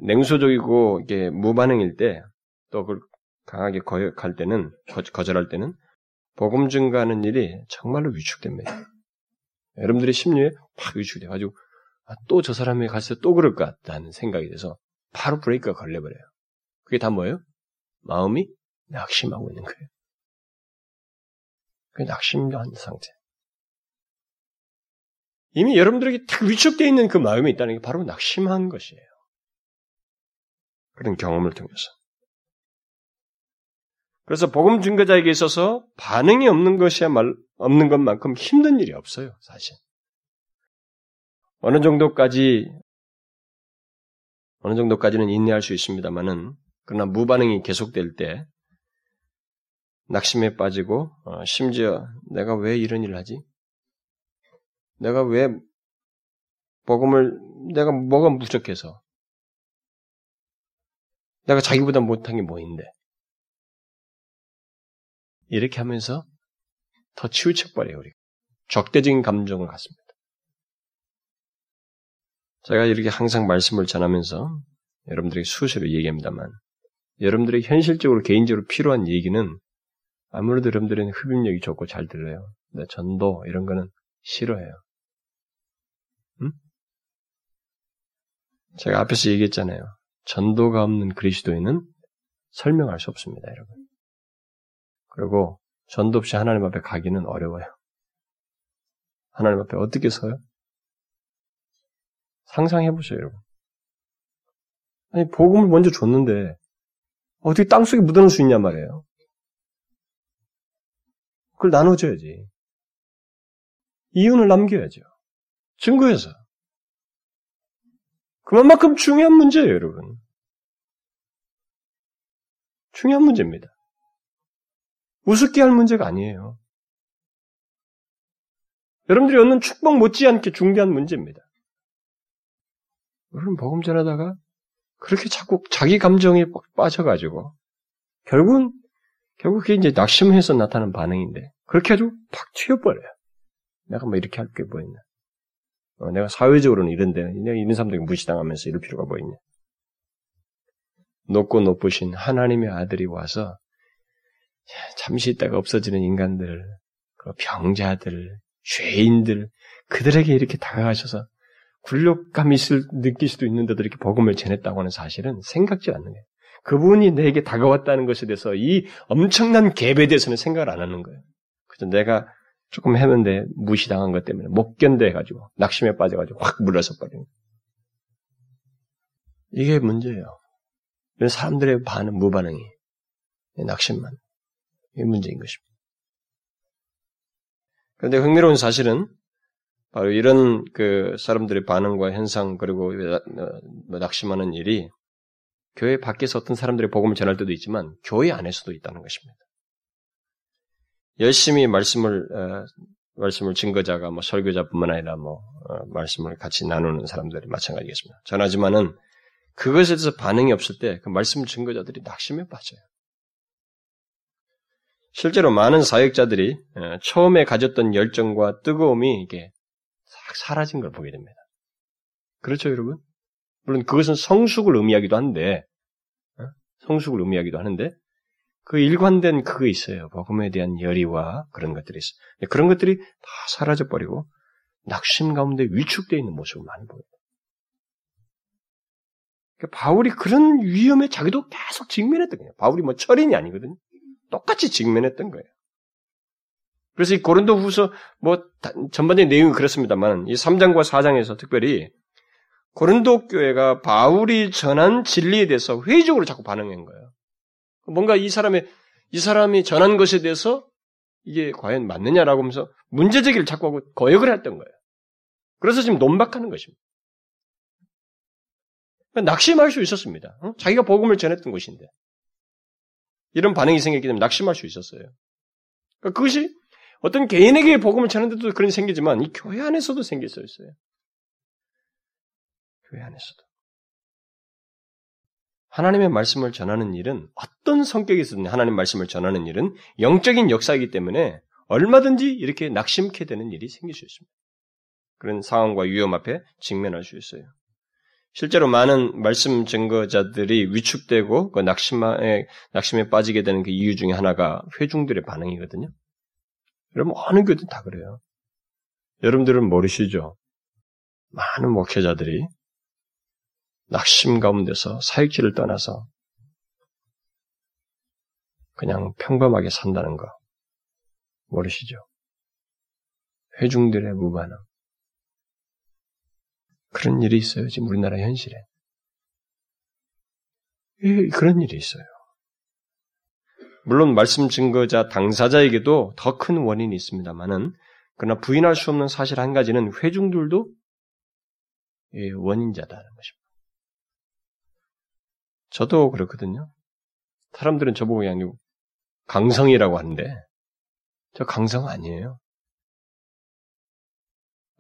냉소적이고 이게 무반응일 때 또 그걸 강하게 거역할 때는 거절할 때는 복음 증거하는 일이 정말로 위축됩니다. 여러분들의 심리에 확 위축돼가지고 또 저 사람이 갔을 때 또 그럴 것 같다는 생각이 돼서 바로 브레이크가 걸려버려요. 그게 다 뭐예요? 마음이 낙심하고 있는 거예요. 그게 낙심한 상태. 이미 여러분들에게 딱 위축되어 있는 그 마음이 있다는 게 바로 낙심한 것이에요. 그런 경험을 통해서. 그래서 복음 증거자에게 있어서 반응이 없는 것이야말로 없는 것만큼 힘든 일이 없어요, 사실. 어느 정도까지는 인내할 수 있습니다만은, 그러나 무반응이 계속될 때, 낙심에 빠지고, 심지어 내가 왜 이런 일을 하지? 내가 뭐가 부족해서? 내가 자기보다 못한 게 뭐인데? 이렇게 하면서 더 치우쳐버려요, 우리가. 적대적인 감정을 갖습니다. 제가 이렇게 항상 말씀을 전하면서 여러분들에게 수시로 얘기합니다만 여러분들이 현실적으로 개인적으로 필요한 얘기는 아무래도 여러분들은 흡입력이 좋고 잘 들려요. 근데 전도 이런 거는 싫어해요. 응? 제가 앞에서 얘기했잖아요. 전도가 없는 그리스도인은 설명할 수 없습니다, 여러분. 그리고 전도 없이 하나님 앞에 가기는 어려워요. 하나님 앞에 어떻게 서요? 상상해보세요, 여러분. 아니, 복음을 먼저 줬는데, 어떻게 땅속에 묻어놓을 수 있냐 말이에요. 그걸 나눠줘야지. 이윤을 남겨야죠. 증거해서. 그만큼 중요한 문제예요, 여러분. 중요한 문제입니다. 우습게 할 문제가 아니에요. 여러분들이 얻는 축복 못지않게 중대한 문제입니다. 여러분, 복음 전하다가 그렇게 자꾸 자기 감정에 빠져가지고 결국 그게 이제 낙심해서 나타나는 반응인데 그렇게 해도 팍 튀어버려요. 내가 뭐 이렇게 할 게 뭐 있나? 내가 사회적으로는 이런데 내가 이런 사람들에게 무시당하면서 이럴 필요가 뭐 있냐? 높고 높으신 하나님의 아들이 와서 잠시 있다가 없어지는 인간들, 병자들, 죄인들 그들에게 이렇게 다가가셔서 굴욕감이 느낄 수도 있는데도 이렇게 복음을 전했다고 하는 사실은 생각지 않는 거예요. 그분이 내게 다가왔다는 것에 대해서 이 엄청난 갭에 대해서는 생각을 안 하는 거예요. 그래서 내가 조금 했는데 무시당한 것 때문에 못 견뎌가지고 낙심에 빠져가지고 확 물러서 버리는 거예요. 이게 문제예요. 이런 사람들의 반응, 무반응이 낙심만 이게 문제인 것입니다. 그런데 흥미로운 사실은 바로 이런 그 사람들의 반응과 현상 그리고 낙심하는 일이 교회 밖에서 어떤 사람들이 복음을 전할 때도 있지만 교회 안에서도 있다는 것입니다. 열심히 말씀을 증거자가 뭐 설교자뿐만 아니라 뭐 말씀을 같이 나누는 사람들이 마찬가지겠습니다. 전하지만은 그것에 대해서 반응이 없을 때 그 말씀 증거자들이 낙심에 빠져요. 실제로 많은 사역자들이 처음에 가졌던 열정과 뜨거움이 이게 싹 사라진 걸 보게 됩니다. 그렇죠, 여러분? 물론 그것은 성숙을 의미하기도 한데, 그 일관된 그거 있어요. 복음에 대한 열의와 그런 것들이 있어요. 그런 것들이 다 사라져버리고 낙심 가운데 위축되어 있는 모습을 많이 보여요. 그러니까 바울이 그런 위험에 자기도 계속 직면했던 거예요. 바울이 뭐 철인이 아니거든요. 똑같이 직면했던 거예요. 그래서 이 고린도후서 뭐 전반적인 내용이 그렇습니다만 이 3장과 4장에서 특별히 고린도 교회가 바울이 전한 진리에 대해서 회의적으로 자꾸 반응한 거예요. 뭔가 이 사람이 전한 것에 대해서 이게 과연 맞느냐라고 하면서 문제 제기를 자꾸 하고 거역을 했던 거예요. 그래서 지금 논박하는 것입니다. 그러니까 낙심할 수 있었습니다. 자기가 복음을 전했던 곳인데 이런 반응이 생겼기 때문에 낙심할 수 있었어요. 그러니까 그것이 어떤 개인에게 복음을 전하는데도 그런 생기지만 이 교회 안에서도 생길 수 있어요. 교회 안에서도. 하나님의 말씀을 전하는 일은 어떤 성격에서든 하나님 말씀을 전하는 일은 영적인 역사이기 때문에 얼마든지 이렇게 낙심케 되는 일이 생길 수 있습니다. 그런 상황과 위험 앞에 직면할 수 있어요. 실제로 많은 말씀 증거자들이 위축되고 그 낙심에 빠지게 되는 그 이유 중에 하나가 회중들의 반응이거든요. 여러분 어느 교회든 다 그래요. 여러분들은 모르시죠? 많은 목회자들이 낙심 가운데서 사역지를 떠나서 그냥 평범하게 산다는 거 모르시죠? 회중들의 무반응. 그런 일이 있어요. 지금 우리나라 현실에. 예, 그런 일이 있어요. 물론 말씀 증거자 당사자에게도 더 큰 원인이 있습니다만은 그러나 부인할 수 없는 사실 한 가지는 회중들도 예, 원인자다라는 것입니다. 저도 그렇거든요. 사람들은 저보고 그냥 강성이라고 하는데 저 강성 아니에요.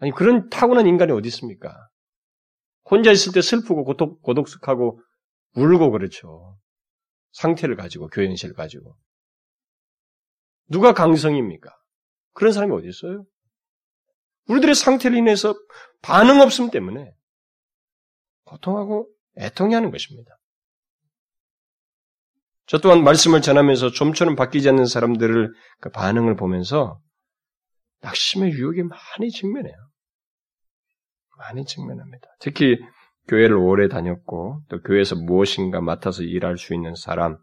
아니 그런 타고난 인간이 어디 있습니까? 혼자 있을 때 슬프고 고독하고 울고 그렇죠. 상태를 가지고 교회 현실을 가지고 누가 강성입니까? 그런 사람이 어디 있어요? 우리들의 상태로 인해서 반응 없음 때문에 고통하고 애통해하는 것입니다. 저 또한 말씀을 전하면서 좀처럼 바뀌지 않는 사람들을 그 반응을 보면서 낙심의 유혹에 많이 직면해요. 많이 직면합니다. 특히 교회를 오래 다녔고 또 교회에서 무엇인가 맡아서 일할 수 있는 사람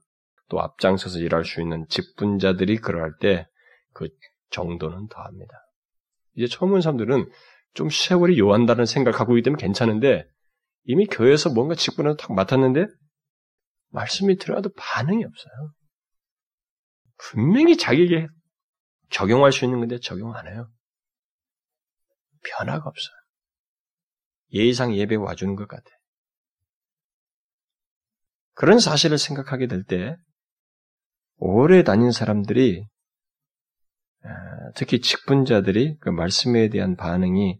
또 앞장서서 일할 수 있는 직분자들이 그럴 때 그 정도는 더합니다. 이제 처음 온 사람들은 좀 세월이 요한다는 생각하고 있기 때문에 괜찮은데 이미 교회에서 뭔가 직분을 딱 맡았는데 말씀이 들어와도 반응이 없어요. 분명히 자기에게 적용할 수 있는 건데 적용 안 해요. 변화가 없어요. 예의상 예배 와주는 것 같아. 그런 사실을 생각하게 될 때 오래 다닌 사람들이 특히 직분자들이 그 말씀에 대한 반응이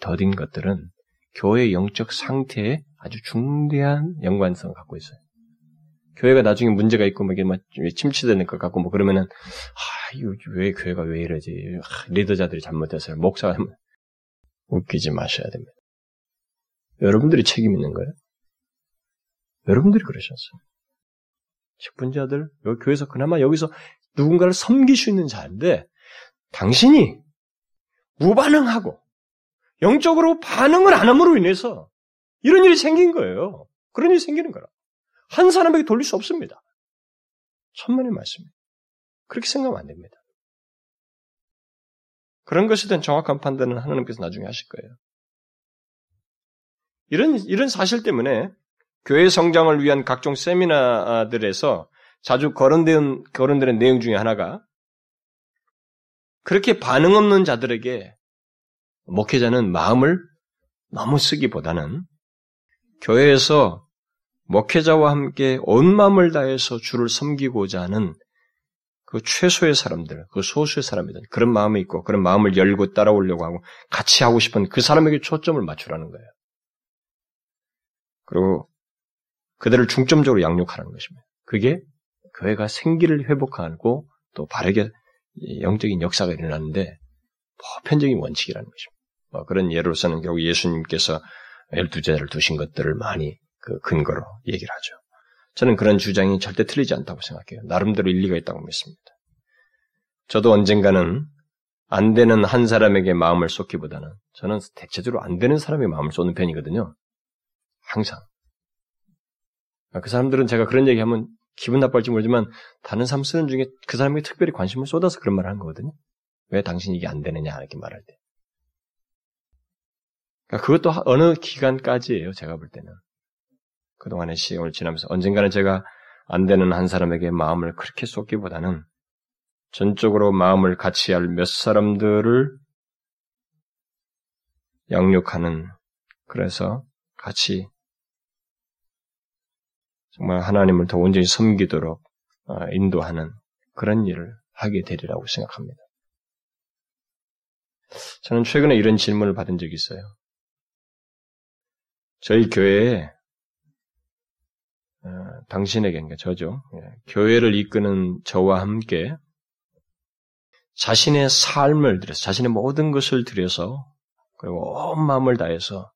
더딘 것들은 교회의 영적 상태에 아주 중대한 연관성을 갖고 있어요. 교회가 나중에 문제가 있고, 막 이게 막 침체되는 것 같고, 뭐 그러면은, 이거 왜 교회가 왜 이러지? 리더자들이 잘못했어요. 목사가 웃기지 마셔야 됩니다. 여러분들이 책임 있는 거예요. 여러분들이 그러셨어요. 직분자들, 여기 교회에서 그나마 여기서 누군가를 섬길 수 있는 자인데, 당신이 무반응하고, 영적으로 반응을 안 함으로 인해서 이런 일이 생긴 거예요. 그런 일이 생기는 거라. 한 사람에게 돌릴 수 없습니다. 천만의 말씀입니다. 그렇게 생각하면 안 됩니다. 그런 것에 대한 정확한 판단은 하나님께서 나중에 하실 거예요. 이런 사실 때문에 교회 성장을 위한 각종 세미나들에서 자주 거론되는 내용 중에 하나가 그렇게 반응 없는 자들에게 목회자는 마음을 너무 쓰기보다는 교회에서 목회자와 함께 온 마음을 다해서 주를 섬기고자 하는 그 최소의 사람들, 그 소수의 사람이든 그런 마음이 있고 그런 마음을 열고 따라오려고 하고 같이 하고 싶은 그 사람에게 초점을 맞추라는 거예요. 그리고 그들을 중점적으로 양육하라는 것입니다. 그게 교회가 생기를 회복하고 또 바르게 영적인 역사가 일어나는데 보편적인 원칙이라는 것입니다. 그런 예로서는 결국 예수님께서 12제자를 두신 것들을 많이 그 근거로 얘기를 하죠. 저는 그런 주장이 절대 틀리지 않다고 생각해요. 나름대로 일리가 있다고 믿습니다. 저도 언젠가는 안 되는 한 사람에게 마음을 쏟기보다는 저는 대체적으로 안 되는 사람의 마음을 쏟는 편이거든요. 항상. 그 사람들은 제가 그런 얘기하면 기분 나빠할지 모르지만 다른 삶 쓰는 중에 그 사람에게 특별히 관심을 쏟아서 그런 말을 한 거거든요. 왜 당신이 이게 안 되느냐 이렇게 말할 때. 그것도 어느 기간까지예요. 제가 볼 때는. 그동안의 시간을 지나면서 언젠가는 제가 안 되는 한 사람에게 마음을 그렇게 쏟기보다는 전적으로 마음을 같이 할 몇 사람들을 양육하는, 그래서 같이 정말 하나님을 더 온전히 섬기도록 인도하는 그런 일을 하게 되리라고 생각합니다. 저는 최근에 이런 질문을 받은 적이 있어요. 저희 교회에 당신에게, 그러니까 저죠. 교회를 이끄는 저와 함께 자신의 삶을 들여서, 자신의 모든 것을 들여서, 그리고 온 마음을 다해서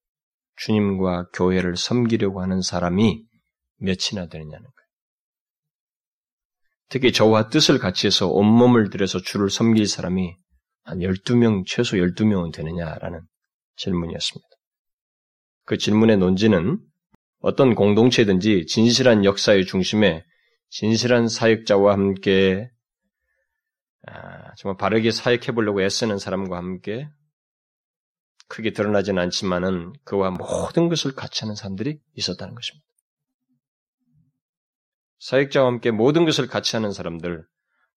주님과 교회를 섬기려고 하는 사람이 몇이나 되느냐는 거예요. 특히 저와 뜻을 같이 해서 온몸을 들여서 주를 섬길 사람이 한 12명, 최소 12명은 되느냐라는 질문이었습니다. 그 질문의 논지는 어떤 공동체든지 진실한 역사의 중심에 진실한 사역자와 함께 정말 바르게 사역해보려고 애쓰는 사람과 함께 크게 드러나진 않지만은 그와 모든 것을 같이 하는 사람들이 있었다는 것입니다. 사역자와 함께 모든 것을 같이 하는 사람들,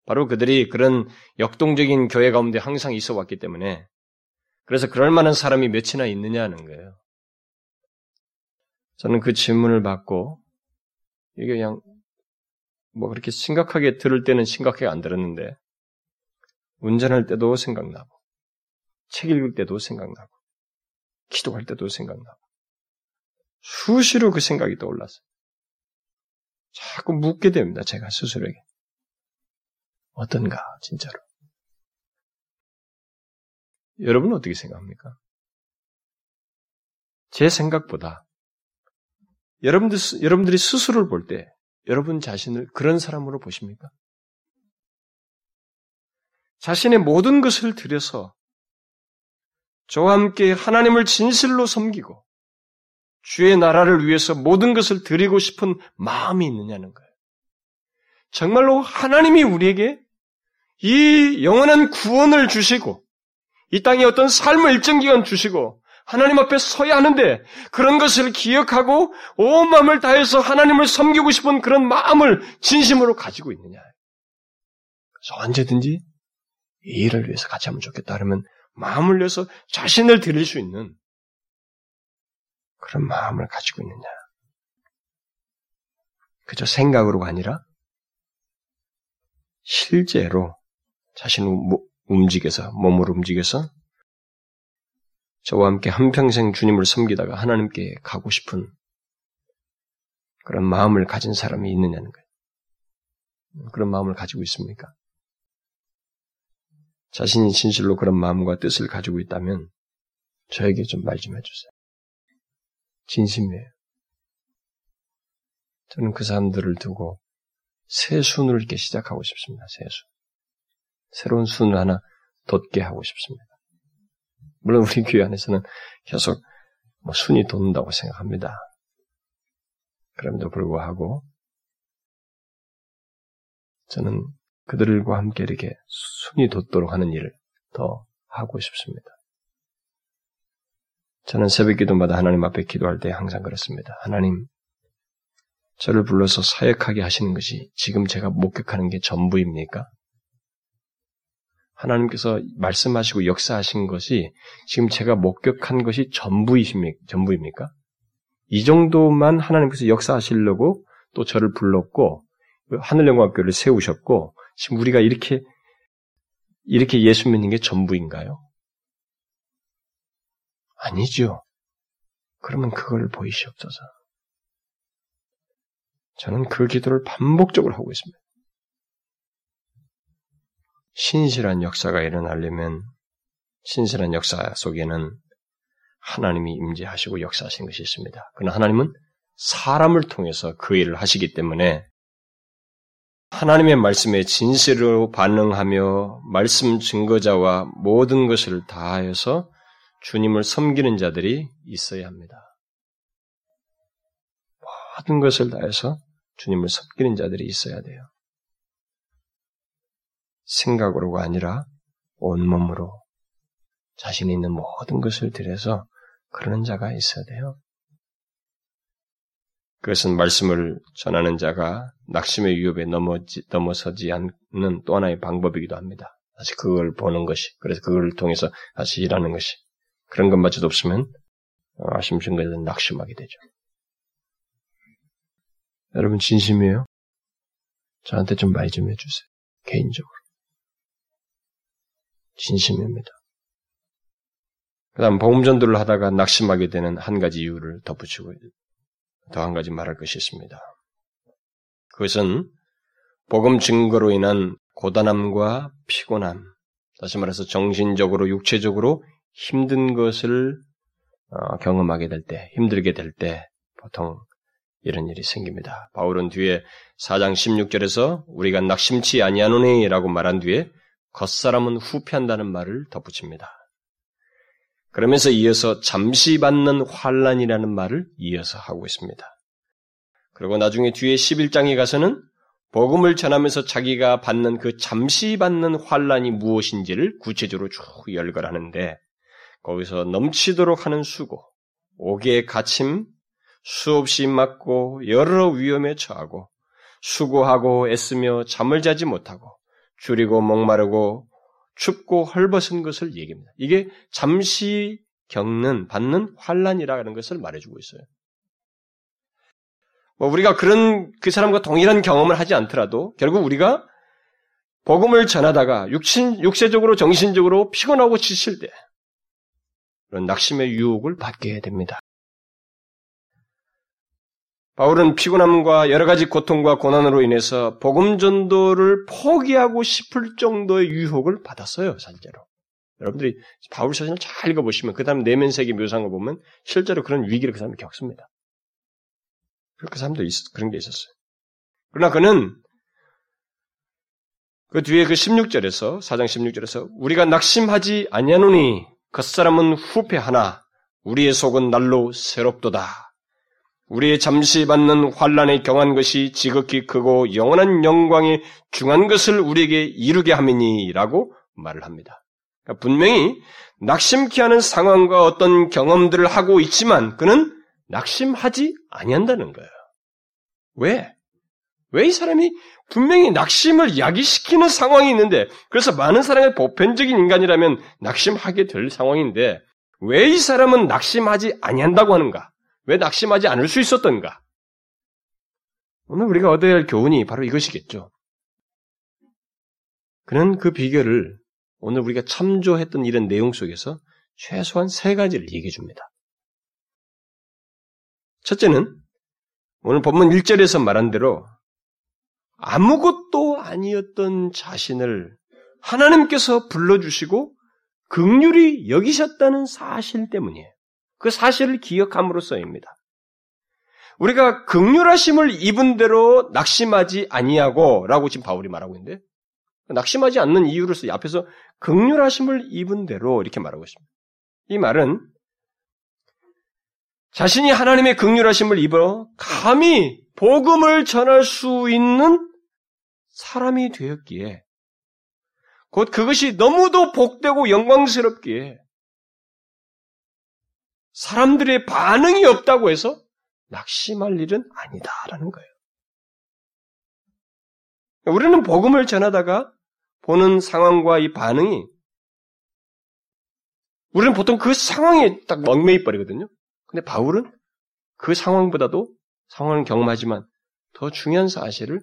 바로 그들이 그런 역동적인 교회 가운데 항상 있어 왔기 때문에 그래서 그럴 만한 사람이 몇이나 있느냐는 거예요. 저는 그 질문을 받고 이게 그냥 뭐 그렇게 심각하게 들을 때는 심각하게 안 들었는데 운전할 때도 생각나고 책 읽을 때도 생각나고 기도할 때도 생각나고 수시로 그 생각이 떠올랐어요. 자꾸 묻게 됩니다. 제가 스스로에게. 어떤가 진짜로. 여러분은 어떻게 생각합니까? 제 생각보다 여러분들이 스스로를 볼 때 여러분 자신을 그런 사람으로 보십니까? 자신의 모든 것을 들여서 저와 함께 하나님을 진실로 섬기고 주의 나라를 위해서 모든 것을 드리고 싶은 마음이 있느냐는 거예요. 정말로 하나님이 우리에게 이 영원한 구원을 주시고 이 땅에 어떤 삶을 일정 기간 주시고 하나님 앞에 서야 하는데 그런 것을 기억하고 온 마음을 다해서 하나님을 섬기고 싶은 그런 마음을 진심으로 가지고 있느냐. 그래서 언제든지 이 일을 위해서 같이 하면 좋겠다 그러면 마음을 내서 자신을 드릴 수 있는 그런 마음을 가지고 있느냐. 그저 생각으로가 아니라 실제로 자신을 움직여서 몸을 움직여서 저와 함께 한평생 주님을 섬기다가 하나님께 가고 싶은 그런 마음을 가진 사람이 있느냐는 거예요. 그런 마음을 가지고 있습니까? 자신이 진실로 그런 마음과 뜻을 가지고 있다면 저에게 좀 말 좀 해주세요. 진심이에요. 저는 그 사람들을 두고 새 순을 이렇게 시작하고 싶습니다. 새 순. 새로운 순을 하나 돋게 하고 싶습니다. 물론 우리 교회 안에서는 계속 순이 돋는다고 생각합니다. 그럼에도 불구하고 저는 그들과 함께 이렇게 순이 돋도록 하는 일을 더 하고 싶습니다. 저는 새벽 기도마다 하나님 앞에 기도할 때 항상 그렇습니다. 하나님, 저를 불러서 사역하게 하시는 것이 지금 제가 목격하는 게 전부입니까? 하나님께서 말씀하시고 역사하신 것이 지금 제가 목격한 것이 전부입니까? 이 정도만 하나님께서 역사하시려고 또 저를 불렀고 하늘영광학교를 세우셨고 지금 우리가 이렇게 예수 믿는 게 전부인가요? 아니죠. 그러면 그걸 보이시옵소서. 저는 그 기도를 반복적으로 하고 있습니다. 신실한 역사가 일어나려면 신실한 역사 속에는 하나님이 임재하시고 역사하시는 것이 있습니다. 그러나 하나님은 사람을 통해서 그 일을 하시기 때문에 하나님의 말씀에 진실로 반응하며 말씀 증거자와 모든 것을 다하여서 주님을 섬기는 자들이 있어야 합니다. 모든 것을 다해서 주님을 섬기는 자들이 있어야 돼요. 생각으로가 아니라 온몸으로 자신이 있는 모든 것을 들여서 그러는 자가 있어야 돼요. 그것은 말씀을 전하는 자가 낙심의 위협에 넘어서지 않는 또 하나의 방법이기도 합니다. 다시 그걸 보는 것이, 그래서 그걸 통해서 다시 일하는 것이, 그런 것마저도 없으면 아심 증거에는 낙심하게 되죠. 여러분 진심이에요? 저한테 좀 말 좀 해주세요. 개인적으로. 진심입니다. 그 다음 복음전도를 하다가 낙심하게 되는 한 가지 이유를 덧붙이고 더 한 가지 말할 것이 있습니다. 그것은 복음 증거로 인한 고단함과 피곤함, 다시 말해서 정신적으로 육체적으로 힘든 것을 경험하게 될 때, 힘들게 될 때 보통 이런 일이 생깁니다. 바울은 뒤에 4장 16절에서 우리가 낙심치 아니하노니라고 말한 뒤에 겉사람은 후패한다는 말을 덧붙입니다. 그러면서 이어서 잠시 받는 환난이라는 말을 이어서 하고 있습니다. 그리고 나중에 뒤에 11장에 가서는 복음을 전하면서 자기가 받는 그 잠시 받는 환난이 무엇인지를 구체적으로 쭉 열거하는데 거기서 넘치도록 하는 수고, 옥에 갇힘, 수없이 맞고 여러 위험에 처하고 수고하고 애쓰며 잠을 자지 못하고 줄이고 목마르고 춥고 헐벗은 것을 얘기합니다. 이게 잠시 받는 환난이라는 것을 말해주고 있어요. 뭐 우리가 그 사람과 동일한 경험을 하지 않더라도 결국 우리가 복음을 전하다가 육체적으로 정신적으로 피곤하고 지칠 때 그런 낙심의 유혹을 받게 됩니다. 바울은 피곤함과 여러 가지 고통과 고난으로 인해서 복음 전도를 포기하고 싶을 정도의 유혹을 받았어요, 실제로. 여러분들이 바울 사진을 잘 읽어보시면 그 다음 내면 세계 묘사한 거 보면 실제로 그런 위기를 그 사람이 겪습니다. 그 사람도 그런 게 있었어요. 그러나 그는 그 뒤에 4장 16절에서 우리가 낙심하지 아니하노니 겉사람은 후패하나 우리의 속은 날로 새롭도다. 우리의 잠시 받는 환난에 경한 것이 지극히 크고 영원한 영광에 중한 것을 우리에게 이루게 함이니라고 말을 합니다. 그러니까 분명히 낙심케 하는 상황과 어떤 경험들을 하고 있지만 그는 낙심하지 아니한다는 거예요. 왜? 왜 이 사람이 분명히 낙심을 야기시키는 상황이 있는데 그래서 많은 사람의 보편적인 인간이라면 낙심하게 될 상황인데 왜 이 사람은 낙심하지 아니한다고 하는가? 왜 낙심하지 않을 수 있었던가? 오늘 우리가 얻어야 할 교훈이 바로 이것이겠죠. 그는 그 비결을 오늘 우리가 참조했던 이런 내용 속에서 최소한 세 가지를 얘기해 줍니다. 첫째는 오늘 본문 1절에서 말한 대로 아무것도 아니었던 자신을 하나님께서 불러주시고 긍휼히 여기셨다는 사실 때문이에요. 그 사실을 기억함으로써입니다. 우리가 긍휼하심을 입은 대로 낙심하지 아니하고 라고 지금 바울이 말하고 있는데, 낙심하지 않는 이유로서 앞에서 긍휼하심을 입은 대로 이렇게 말하고 있습니다. 이 말은 자신이 하나님의 긍휼하심을 입어 감히 복음을 전할 수 있는 사람이 되었기에, 곧 그것이 너무도 복되고 영광스럽기에 사람들의 반응이 없다고 해서 낙심할 일은 아니다라는 거예요. 우리는 복음을 전하다가 보는 상황과 이 반응이, 우리는 보통 그 상황에 딱 얽매이 버리거든요. 근데 바울은 그 상황보다도, 상황을 경험하지만 더 중요한 사실을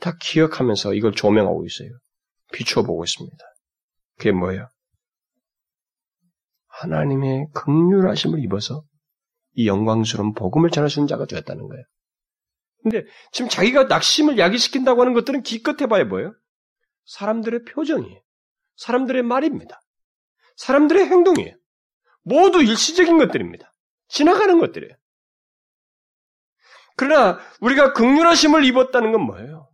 다 기억하면서 이걸 조명하고 있어요. 비춰보고 있습니다. 그게 뭐예요? 하나님의 긍휼하심을 입어서 이 영광스러운 복음을 전하시는 자가 되었다는 거예요. 근데 지금 자기가 낙심을 야기시킨다고 하는 것들은 기껏 해봐야 뭐예요? 사람들의 표정이에요. 사람들의 말입니다. 사람들의 행동이에요. 모두 일시적인 것들입니다. 지나가는 것들이에요. 그러나 우리가 긍휼하심을 입었다는 건 뭐예요?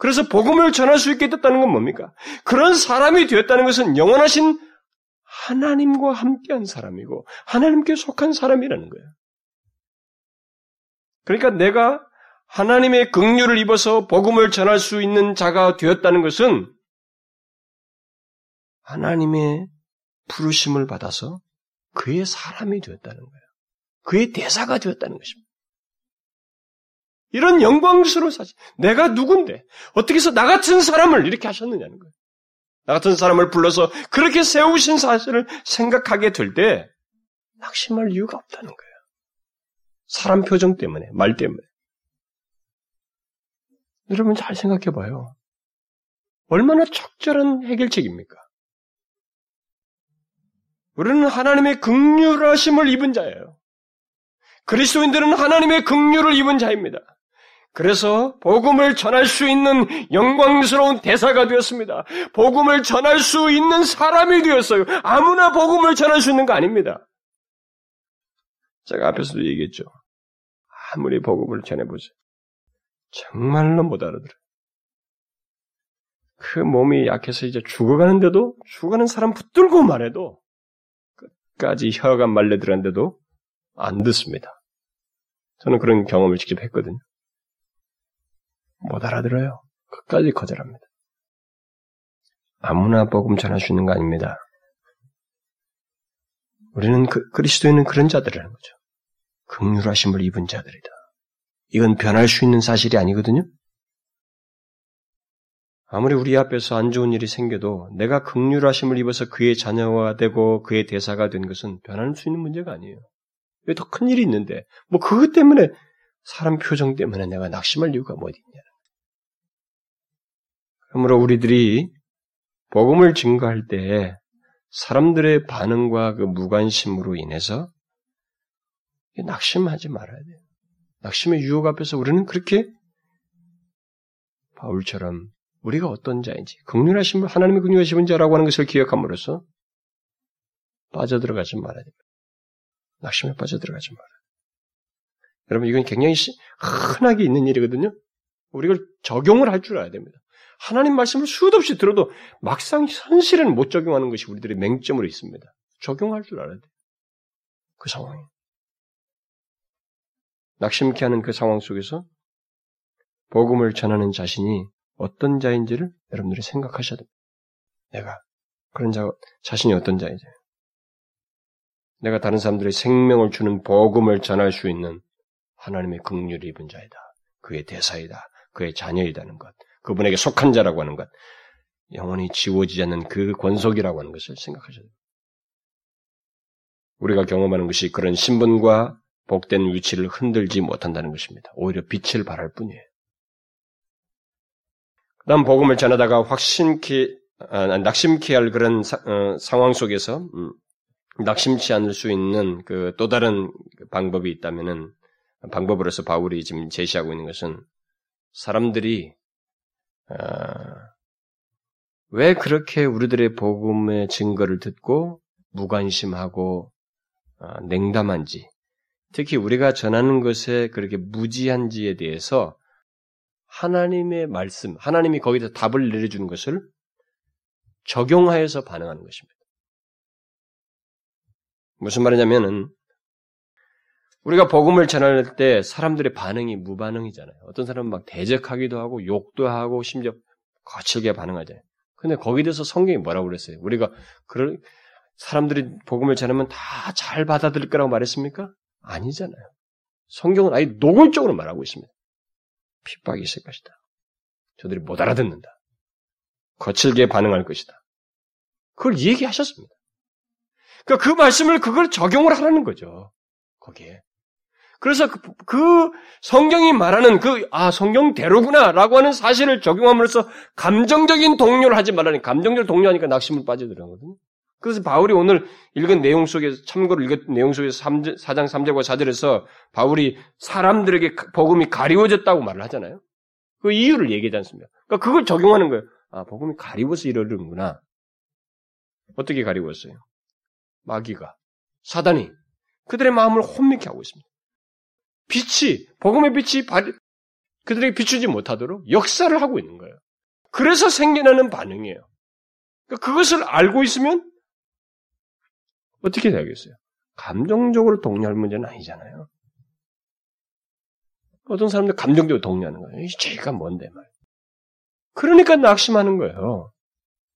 그래서 복음을 전할 수 있게 됐다는 건 뭡니까? 그런 사람이 되었다는 것은 영원하신 하나님과 함께한 사람이고 하나님께 속한 사람이라는 거예요. 그러니까 내가 하나님의 긍휼을 입어서 복음을 전할 수 있는 자가 되었다는 것은 하나님의 부르심을 받아서 그의 사람이 되었다는 거예요. 그의 대사가 되었다는 것입니다. 이런 영광스러운 사실, 내가 누군데 어떻게 해서 나 같은 사람을 이렇게 하셨느냐는 거예요. 나 같은 사람을 불러서 그렇게 세우신 사실을 생각하게 될 때 낙심할 이유가 없다는 거예요. 사람 표정 때문에, 말 때문에. 여러분 잘 생각해봐요. 얼마나 적절한 해결책입니까? 우리는 하나님의 긍휼하심을 입은 자예요. 그리스도인들은 하나님의 긍휼을 입은 자입니다. 그래서 복음을 전할 수 있는 영광스러운 대사가 되었습니다. 복음을 전할 수 있는 사람이 되었어요. 아무나 복음을 전할 수 있는 거 아닙니다. 제가 앞에서도 얘기했죠. 아무리 복음을 전해보세요. 정말로 못 알아들어요. 그 몸이 약해서 이제 죽어가는데도, 죽어가는 사람 붙들고 말해도 끝까지 혀가 말려들었는데도 안 듣습니다. 저는 그런 경험을 직접 했거든요. 못 알아들어요. 끝까지 거절합니다. 아무나 복음 전할 수 있는 거 아닙니다. 우리는 그리스도인은 그런 자들이라는 거죠. 긍휼하심을 입은 자들이다. 이건 변할 수 있는 사실이 아니거든요. 아무리 우리 앞에서 안 좋은 일이 생겨도 내가 긍휼하심을 입어서 그의 자녀가 되고 그의 대사가 된 것은 변할 수 있는 문제가 아니에요. 더 큰 일이 있는데 뭐 그것 때문에, 사람 표정 때문에 내가 낙심할 이유가 뭐 어디 있냐. 그러므로 우리들이 복음을 증거할 때에 사람들의 반응과 그 무관심으로 인해서 낙심하지 말아야 돼요. 낙심의 유혹 앞에서 우리는 그렇게 바울처럼 우리가 어떤 자인지, 긍휼하심을, 하나님의 긍휼하심은 자라고 하는 것을 기억함으로써 빠져들어가지 말아야 됩니다. 낙심에 빠져들어가지 말아야. 여러분, 이건 굉장히 흔하게 있는 일이거든요. 우리가 적용을 할 줄 알아야 됩니다. 하나님 말씀을 수도 없이 들어도 막상 현실에는 못 적용하는 것이 우리들의 맹점으로 있습니다. 적용할 줄 알아야 돼요. 그 상황에. 낙심케 하는 그 상황 속에서 복음을 전하는 자신이 어떤 자인지를 여러분들이 생각하셔야 됩니다. 내가 그런 자신이 어떤 자인지. 내가 다른 사람들의 생명을 주는 복음을 전할 수 있는 하나님의 긍휼을 입은 자이다. 그의 대사이다. 그의 자녀이다는 것. 그분에게 속한 자라고 하는 것. 영원히 지워지지 않는 그 권속이라고 하는 것을 생각하셔야 됩니다. 우리가 경험하는 것이 그런 신분과 복된 위치를 흔들지 못한다는 것입니다. 오히려 빛을 발할 뿐이에요. 그 다음 복음을 전하다가 낙심케 할 그런 상황 속에서 낙심치 않을 수 있는 그 또 다른 방법이 있다면은, 방법으로서 바울이 지금 제시하고 있는 것은, 사람들이 왜 그렇게 우리들의 복음의 증거를 듣고 무관심하고 냉담한지, 특히 우리가 전하는 것에 그렇게 무지한지에 대해서 하나님의 말씀, 하나님이 거기다 답을 내려주는 것을 적용하여서 반응하는 것입니다. 무슨 말이냐면은, 우리가 복음을 전할 때 사람들의 반응이 무반응이잖아요. 어떤 사람은 막 대적하기도 하고 욕도 하고 심지어 거칠게 반응하잖아요. 근데 거기에 대해서 성경이 뭐라고 그랬어요? 우리가 사람들이 복음을 전하면 다 잘 받아들일 거라고 말했습니까? 아니잖아요. 성경은 아예 노골적으로 말하고 있습니다. 핍박이 있을 것이다. 저들이 못 알아듣는다. 거칠게 반응할 것이다. 그걸 얘기하셨습니다. 그러니까 그 말씀을 그걸 적용을 하라는 거죠. 거기에. 그래서 그 성경이 말하는 성경대로구나 라고 하는 사실을 적용함으로써 감정적인 동요를 하지 말라니, 감정적으로 동요하니까 낙심을 빠져들어가거든요. 그래서 바울이 오늘 읽은 내용 속에서, 참고로 읽은 내용 속에서 4장 3절과 4절에서 바울이 사람들에게 복음이 가리워졌다고 말을 하잖아요. 그 이유를 얘기하지 않습니까? 그러니까 그걸 적용하는 거예요. 아, 복음이 가리워서 이러는구나. 어떻게 가리웠어요? 마귀가, 사단이 그들의 마음을 혼미케 하고 있습니다. 빛이, 복음의 빛이 그들에게 비추지 못하도록 역사를 하고 있는 거예요. 그래서 생겨나는 반응이에요. 그러니까 그것을 알고 있으면 어떻게 되겠어요? 감정적으로 동요할 문제는 아니잖아요. 어떤 사람들 감정적으로 동요하는 거예요. 이 죄가 뭔데 말이에요. 그러니까 낙심하는 거예요.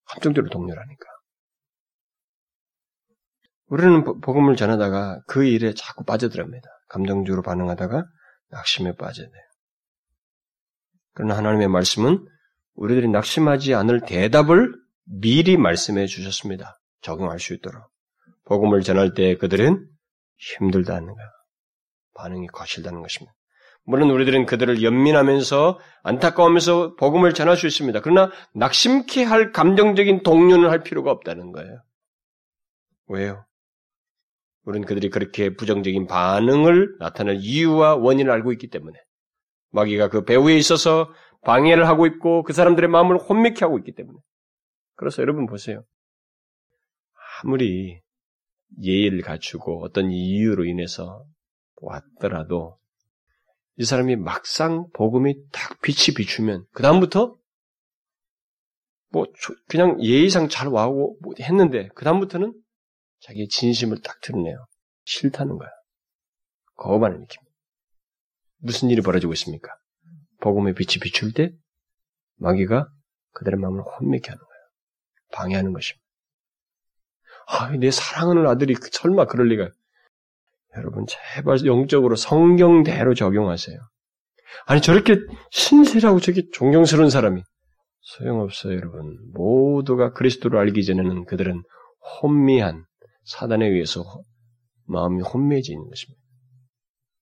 감정적으로 동요하니까. 우리는 복음을 전하다가 그 일에 자꾸 빠져들합니다. 감정적으로 반응하다가 낙심에 빠져야 돼요. 그러나 하나님의 말씀은 우리들이 낙심하지 않을 대답을 미리 말씀해 주셨습니다. 적용할 수 있도록. 복음을 전할 때 그들은 힘들다는 것, 반응이 거칠다는 것입니다. 물론 우리들은 그들을 연민하면서 안타까우면서 복음을 전할 수 있습니다. 그러나 낙심케 할 감정적인 동요는 할 필요가 없다는 거예요. 왜요? 우리는 그들이 그렇게 부정적인 반응을 나타낼 이유와 원인을 알고 있기 때문에, 마귀가 그 배후에 있어서 방해를 하고 있고 그 사람들의 마음을 혼미케 하고 있기 때문에. 그래서 여러분 보세요. 아무리 예의를 갖추고 어떤 이유로 인해서 왔더라도 이 사람이 막상 복음이 딱 빛이 비추면 그 다음부터 그냥 예의상 잘 와고 했는데 그 다음부터는 자기의 진심을 딱 드러내요. 싫다는 거야. 거부하는 느낌. 무슨 일이 벌어지고 있습니까? 복음의 빛이 비출 때 마귀가 그들의 마음을 혼미케 하는 거야. 방해하는 것입니다. 내 사랑하는 아들이 설마 그럴 리가. 여러분 제발 영적으로 성경대로 적용하세요. 아니 저렇게 신실하고 저렇게 존경스러운 사람이 소용없어요. 여러분 모두가 그리스도를 알기 전에는 그들은 혼미한 사단에 의해서 마음이 혼미해지는 것입니다.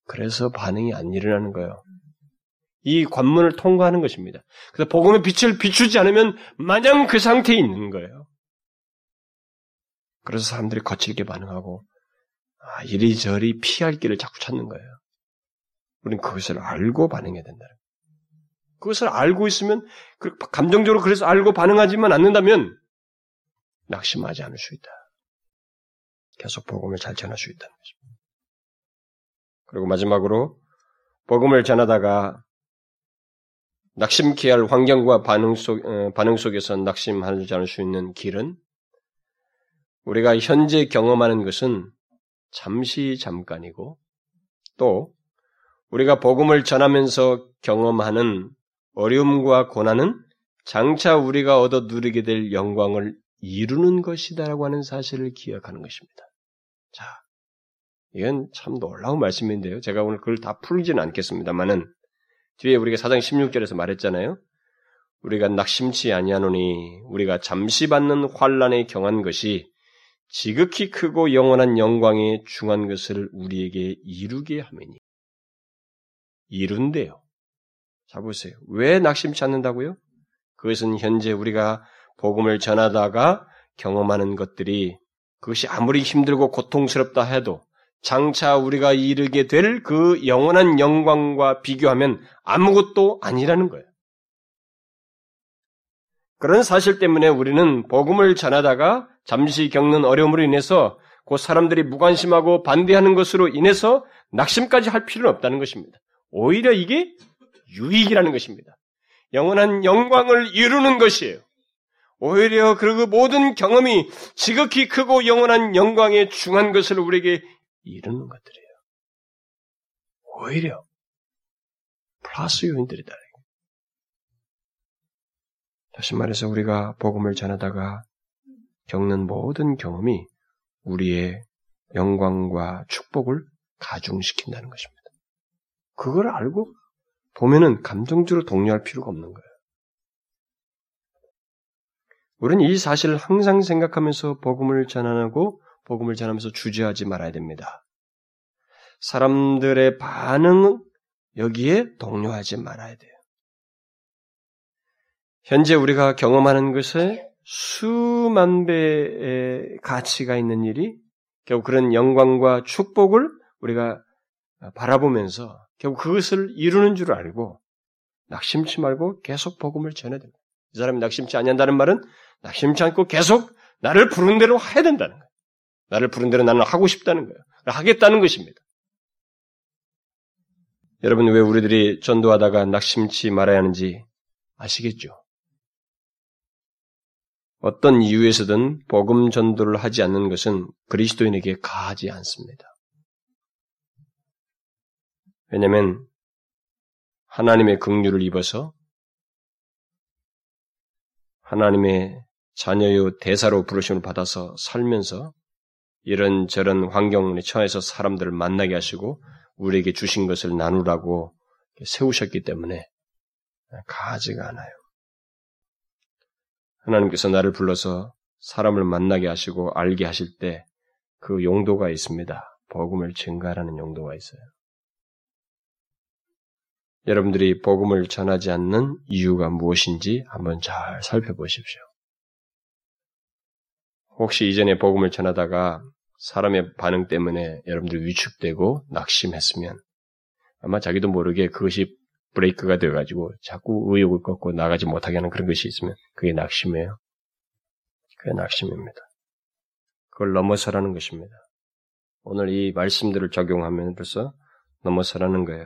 그래서 반응이 안 일어나는 거예요. 이 관문을 통과하는 것입니다. 그래서 복음의 빛을 비추지 않으면 마냥 그 상태에 있는 거예요. 그래서 사람들이 거칠게 반응하고 이리저리 피할 길을 자꾸 찾는 거예요. 우리는 그것을 알고 반응해야 된다는 거예요. 그것을 알고 있으면, 감정적으로 그래서 알고 반응하지만 않는다면 낙심하지 않을 수 있다. 계속 복음을 잘 전할 수 있다는 것입니다. 그리고 마지막으로 복음을 전하다가 낙심케 할 환경과 반응 속에서 낙심하지 않을 수 있는 길은, 우리가 현재 경험하는 것은 잠시 잠깐이고 또 우리가 복음을 전하면서 경험하는 어려움과 고난은 장차 우리가 얻어 누리게 될 영광을 이루는 것이다라고 하는 사실을 기억하는 것입니다. 자, 이건 참 놀라운 말씀인데요. 제가 오늘 그걸 다 풀지는 않겠습니다만은, 뒤에 우리가 4장 16절에서 말했잖아요. 우리가 낙심치 아니하노니 우리가 잠시 받는 환난에 경한 것이 지극히 크고 영원한 영광에 중한 것을 우리에게 이루게 하매니. 이룬대요. 자 보세요. 왜 낙심치 않는다고요? 그것은 현재 우리가 복음을 전하다가 경험하는 것들이 그것이 아무리 힘들고 고통스럽다 해도 장차 우리가 이르게 될 그 영원한 영광과 비교하면 아무것도 아니라는 거예요. 그런 사실 때문에 우리는 복음을 전하다가 잠시 겪는 어려움으로 인해서 곧 사람들이 무관심하고 반대하는 것으로 인해서 낙심까지 할 필요는 없다는 것입니다. 오히려 이게 유익이라는 것입니다. 영원한 영광을 이루는 것이에요. 오히려 그 모든 경험이 지극히 크고 영원한 영광에 중한 것을 우리에게 이루는 것들이에요. 오히려 플러스 요인들이다. 다시 말해서 우리가 복음을 전하다가 겪는 모든 경험이 우리의 영광과 축복을 가중시킨다는 것입니다. 그걸 알고 보면은 감정적으로 동요할 필요가 없는 거예요. 우리는 이 사실을 항상 생각하면서 복음을 전하면서 주저하지 말아야 됩니다. 사람들의 반응은 여기에 동요하지 말아야 돼요. 현재 우리가 경험하는 것에 수만 배의 가치가 있는 일이 결국 그런 영광과 축복을 우리가 바라보면서 결국 그것을 이루는 줄 알고 낙심치 말고 계속 복음을 전해야 됩니다. 이 사람이 낙심치 아니한다는 말은 낙심치 않고 계속 나를 부른 대로 해야 된다는 거예요. 나를 부른 대로 나는 하고 싶다는 거예요. 하겠다는 것입니다. 여러분 왜 우리들이 전도하다가 낙심치 말아야 하는지 아시겠죠? 어떤 이유에서든 복음 전도를 하지 않는 것은 그리스도인에게 가하지 않습니다. 왜냐하면 하나님의 긍휼을 입어서 하나님의 자녀요 대사로 부르심을 받아서 살면서 이런저런 환경에 처해서 사람들을 만나게 하시고 우리에게 주신 것을 나누라고 세우셨기 때문에 가하지가 않아요. 하나님께서 나를 불러서 사람을 만나게 하시고 알게 하실 때 그 용도가 있습니다. 복음을 증가하라는 용도가 있어요. 여러분들이 복음을 전하지 않는 이유가 무엇인지 한번 잘 살펴보십시오. 혹시 이전에 복음을 전하다가 사람의 반응 때문에 여러분들이 위축되고 낙심했으면 아마 자기도 모르게 그것이 브레이크가 되어가지고 자꾸 의욕을 꺾고 나가지 못하게 하는 그런 것이 있으면 그게 낙심이에요. 그게 낙심입니다. 그걸 넘어서라는 것입니다. 오늘 이 말씀들을 적용하면서 넘어서라는 거예요.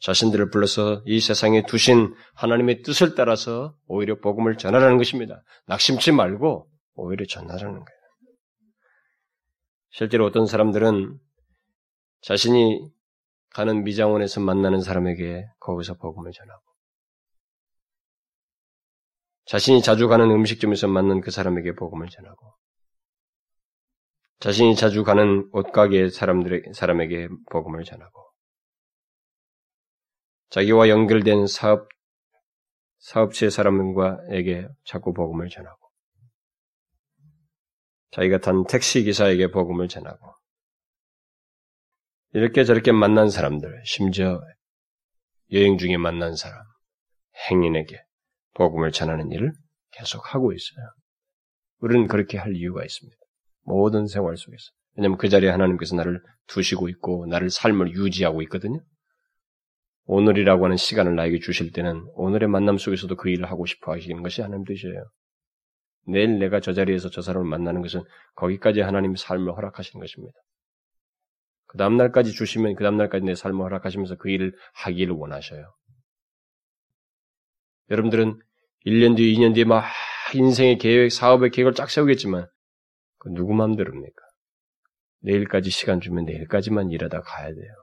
자신들을 불러서 이 세상에 두신 하나님의 뜻을 따라서 오히려 복음을 전하라는 것입니다. 낙심치 말고 오히려 전하라는 거예요. 실제로 어떤 사람들은 자신이 가는 미장원에서 만나는 사람에게 거기서 복음을 전하고 자신이 자주 가는 음식점에서 만난 그 사람에게 복음을 전하고 자신이 자주 가는 옷가게 사람에게 복음을 전하고 자기와 연결된 사업체 사람과에게 자꾸 복음을 전하고 자기가 탄 택시기사에게 복음을 전하고 이렇게 저렇게 만난 사람들, 심지어 여행 중에 만난 사람, 행인에게 복음을 전하는 일을 계속하고 있어요. 우리는 그렇게 할 이유가 있습니다. 모든 생활 속에서. 왜냐하면 그 자리에 하나님께서 나를 두시고 있고 나를 삶을 유지하고 있거든요. 오늘이라고 하는 시간을 나에게 주실 때는 오늘의 만남 속에서도 그 일을 하고 싶어 하시는 것이 하나님 뜻이에요. 내일 내가 저 자리에서 저 사람을 만나는 것은 거기까지 하나님의 삶을 허락하시는 것입니다. 그 다음날까지 주시면 그 다음날까지 내 삶을 허락하시면서 그 일을 하기를 원하셔요. 여러분들은 1년 뒤에 2년 뒤에 막 인생의 계획, 사업의 계획을 쫙 세우겠지만 그 누구 마음대로입니까? 내일까지 시간 주면 내일까지만 일하다 가야 돼요.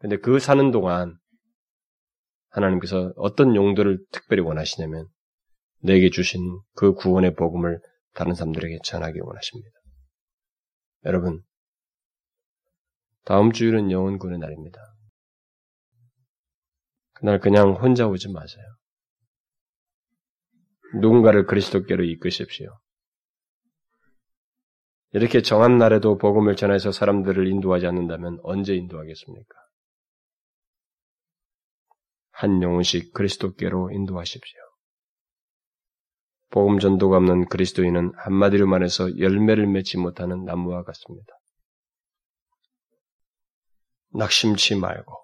근데 그 사는 동안 하나님께서 어떤 용도를 특별히 원하시냐면 내게 주신 그 구원의 복음을 다른 사람들에게 전하기 원하십니다. 여러분 다음 주일은 영혼군의 날입니다. 그날 그냥 혼자 오지 마세요. 누군가를 그리스도께로 이끄십시오. 이렇게 정한 날에도 복음을 전해서 사람들을 인도하지 않는다면 언제 인도하겠습니까? 한 영혼씩 그리스도께로 인도하십시오. 복음 전도가 없는 그리스도인은 한마디로 말해서 열매를 맺지 못하는 나무와 같습니다. 낙심치 말고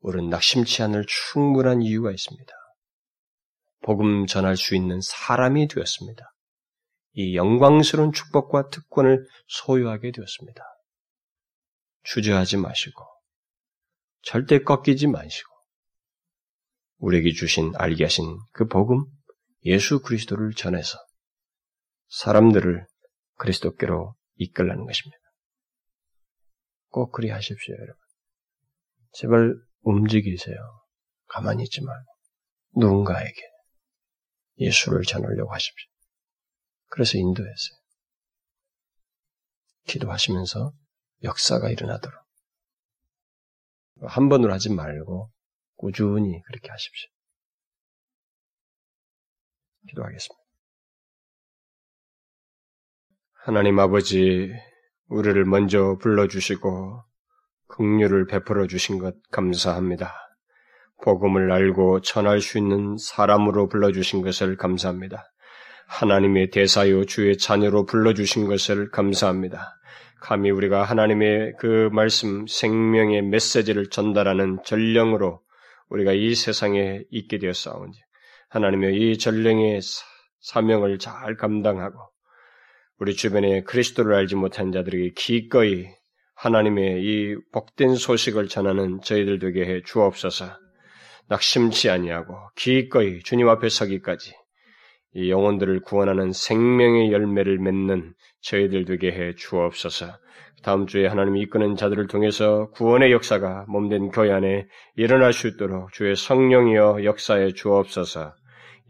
우리는 낙심치 않을 충분한 이유가 있습니다. 복음 전할 수 있는 사람이 되었습니다. 이 영광스러운 축복과 특권을 소유하게 되었습니다. 주저하지 마시고 절대 꺾이지 마시고 우리에게 주신 알게 하신 그 복음 예수 그리스도를 전해서 사람들을 그리스도께로 이끌라는 것입니다. 꼭 그리 하십시오, 여러분. 제발 움직이세요. 가만히 있지 말고 누군가에게 예수를 전하려고 하십시오. 그래서 인도했어요. 기도하시면서 역사가 일어나도록 한 번으로 하지 말고 꾸준히 그렇게 하십시오. 기도하겠습니다. 하나님 아버지, 우리를 먼저 불러주시고 긍휼을 베풀어 주신 것 감사합니다. 복음을 알고 전할 수 있는 사람으로 불러주신 것을 감사합니다. 하나님의 대사요 주의 자녀로 불러주신 것을 감사합니다. 감히 우리가 하나님의 그 말씀 생명의 메시지를 전달하는 전령으로 우리가 이 세상에 있게 되었사오니 하나님의 이 전령의 사명을 잘 감당하고 우리 주변에 그리스도를 알지 못한 자들에게 기꺼이 하나님의 이 복된 소식을 전하는 저희들 되게 해 주옵소서. 낙심치 아니하고 기꺼이 주님 앞에 서기까지 이 영혼들을 구원하는 생명의 열매를 맺는 저희들 되게 해 주옵소서. 다음 주에 하나님이 이끄는 자들을 통해서 구원의 역사가 몸된 교회 안에 일어날 수 있도록 주의 성령이여 역사해 주옵소서.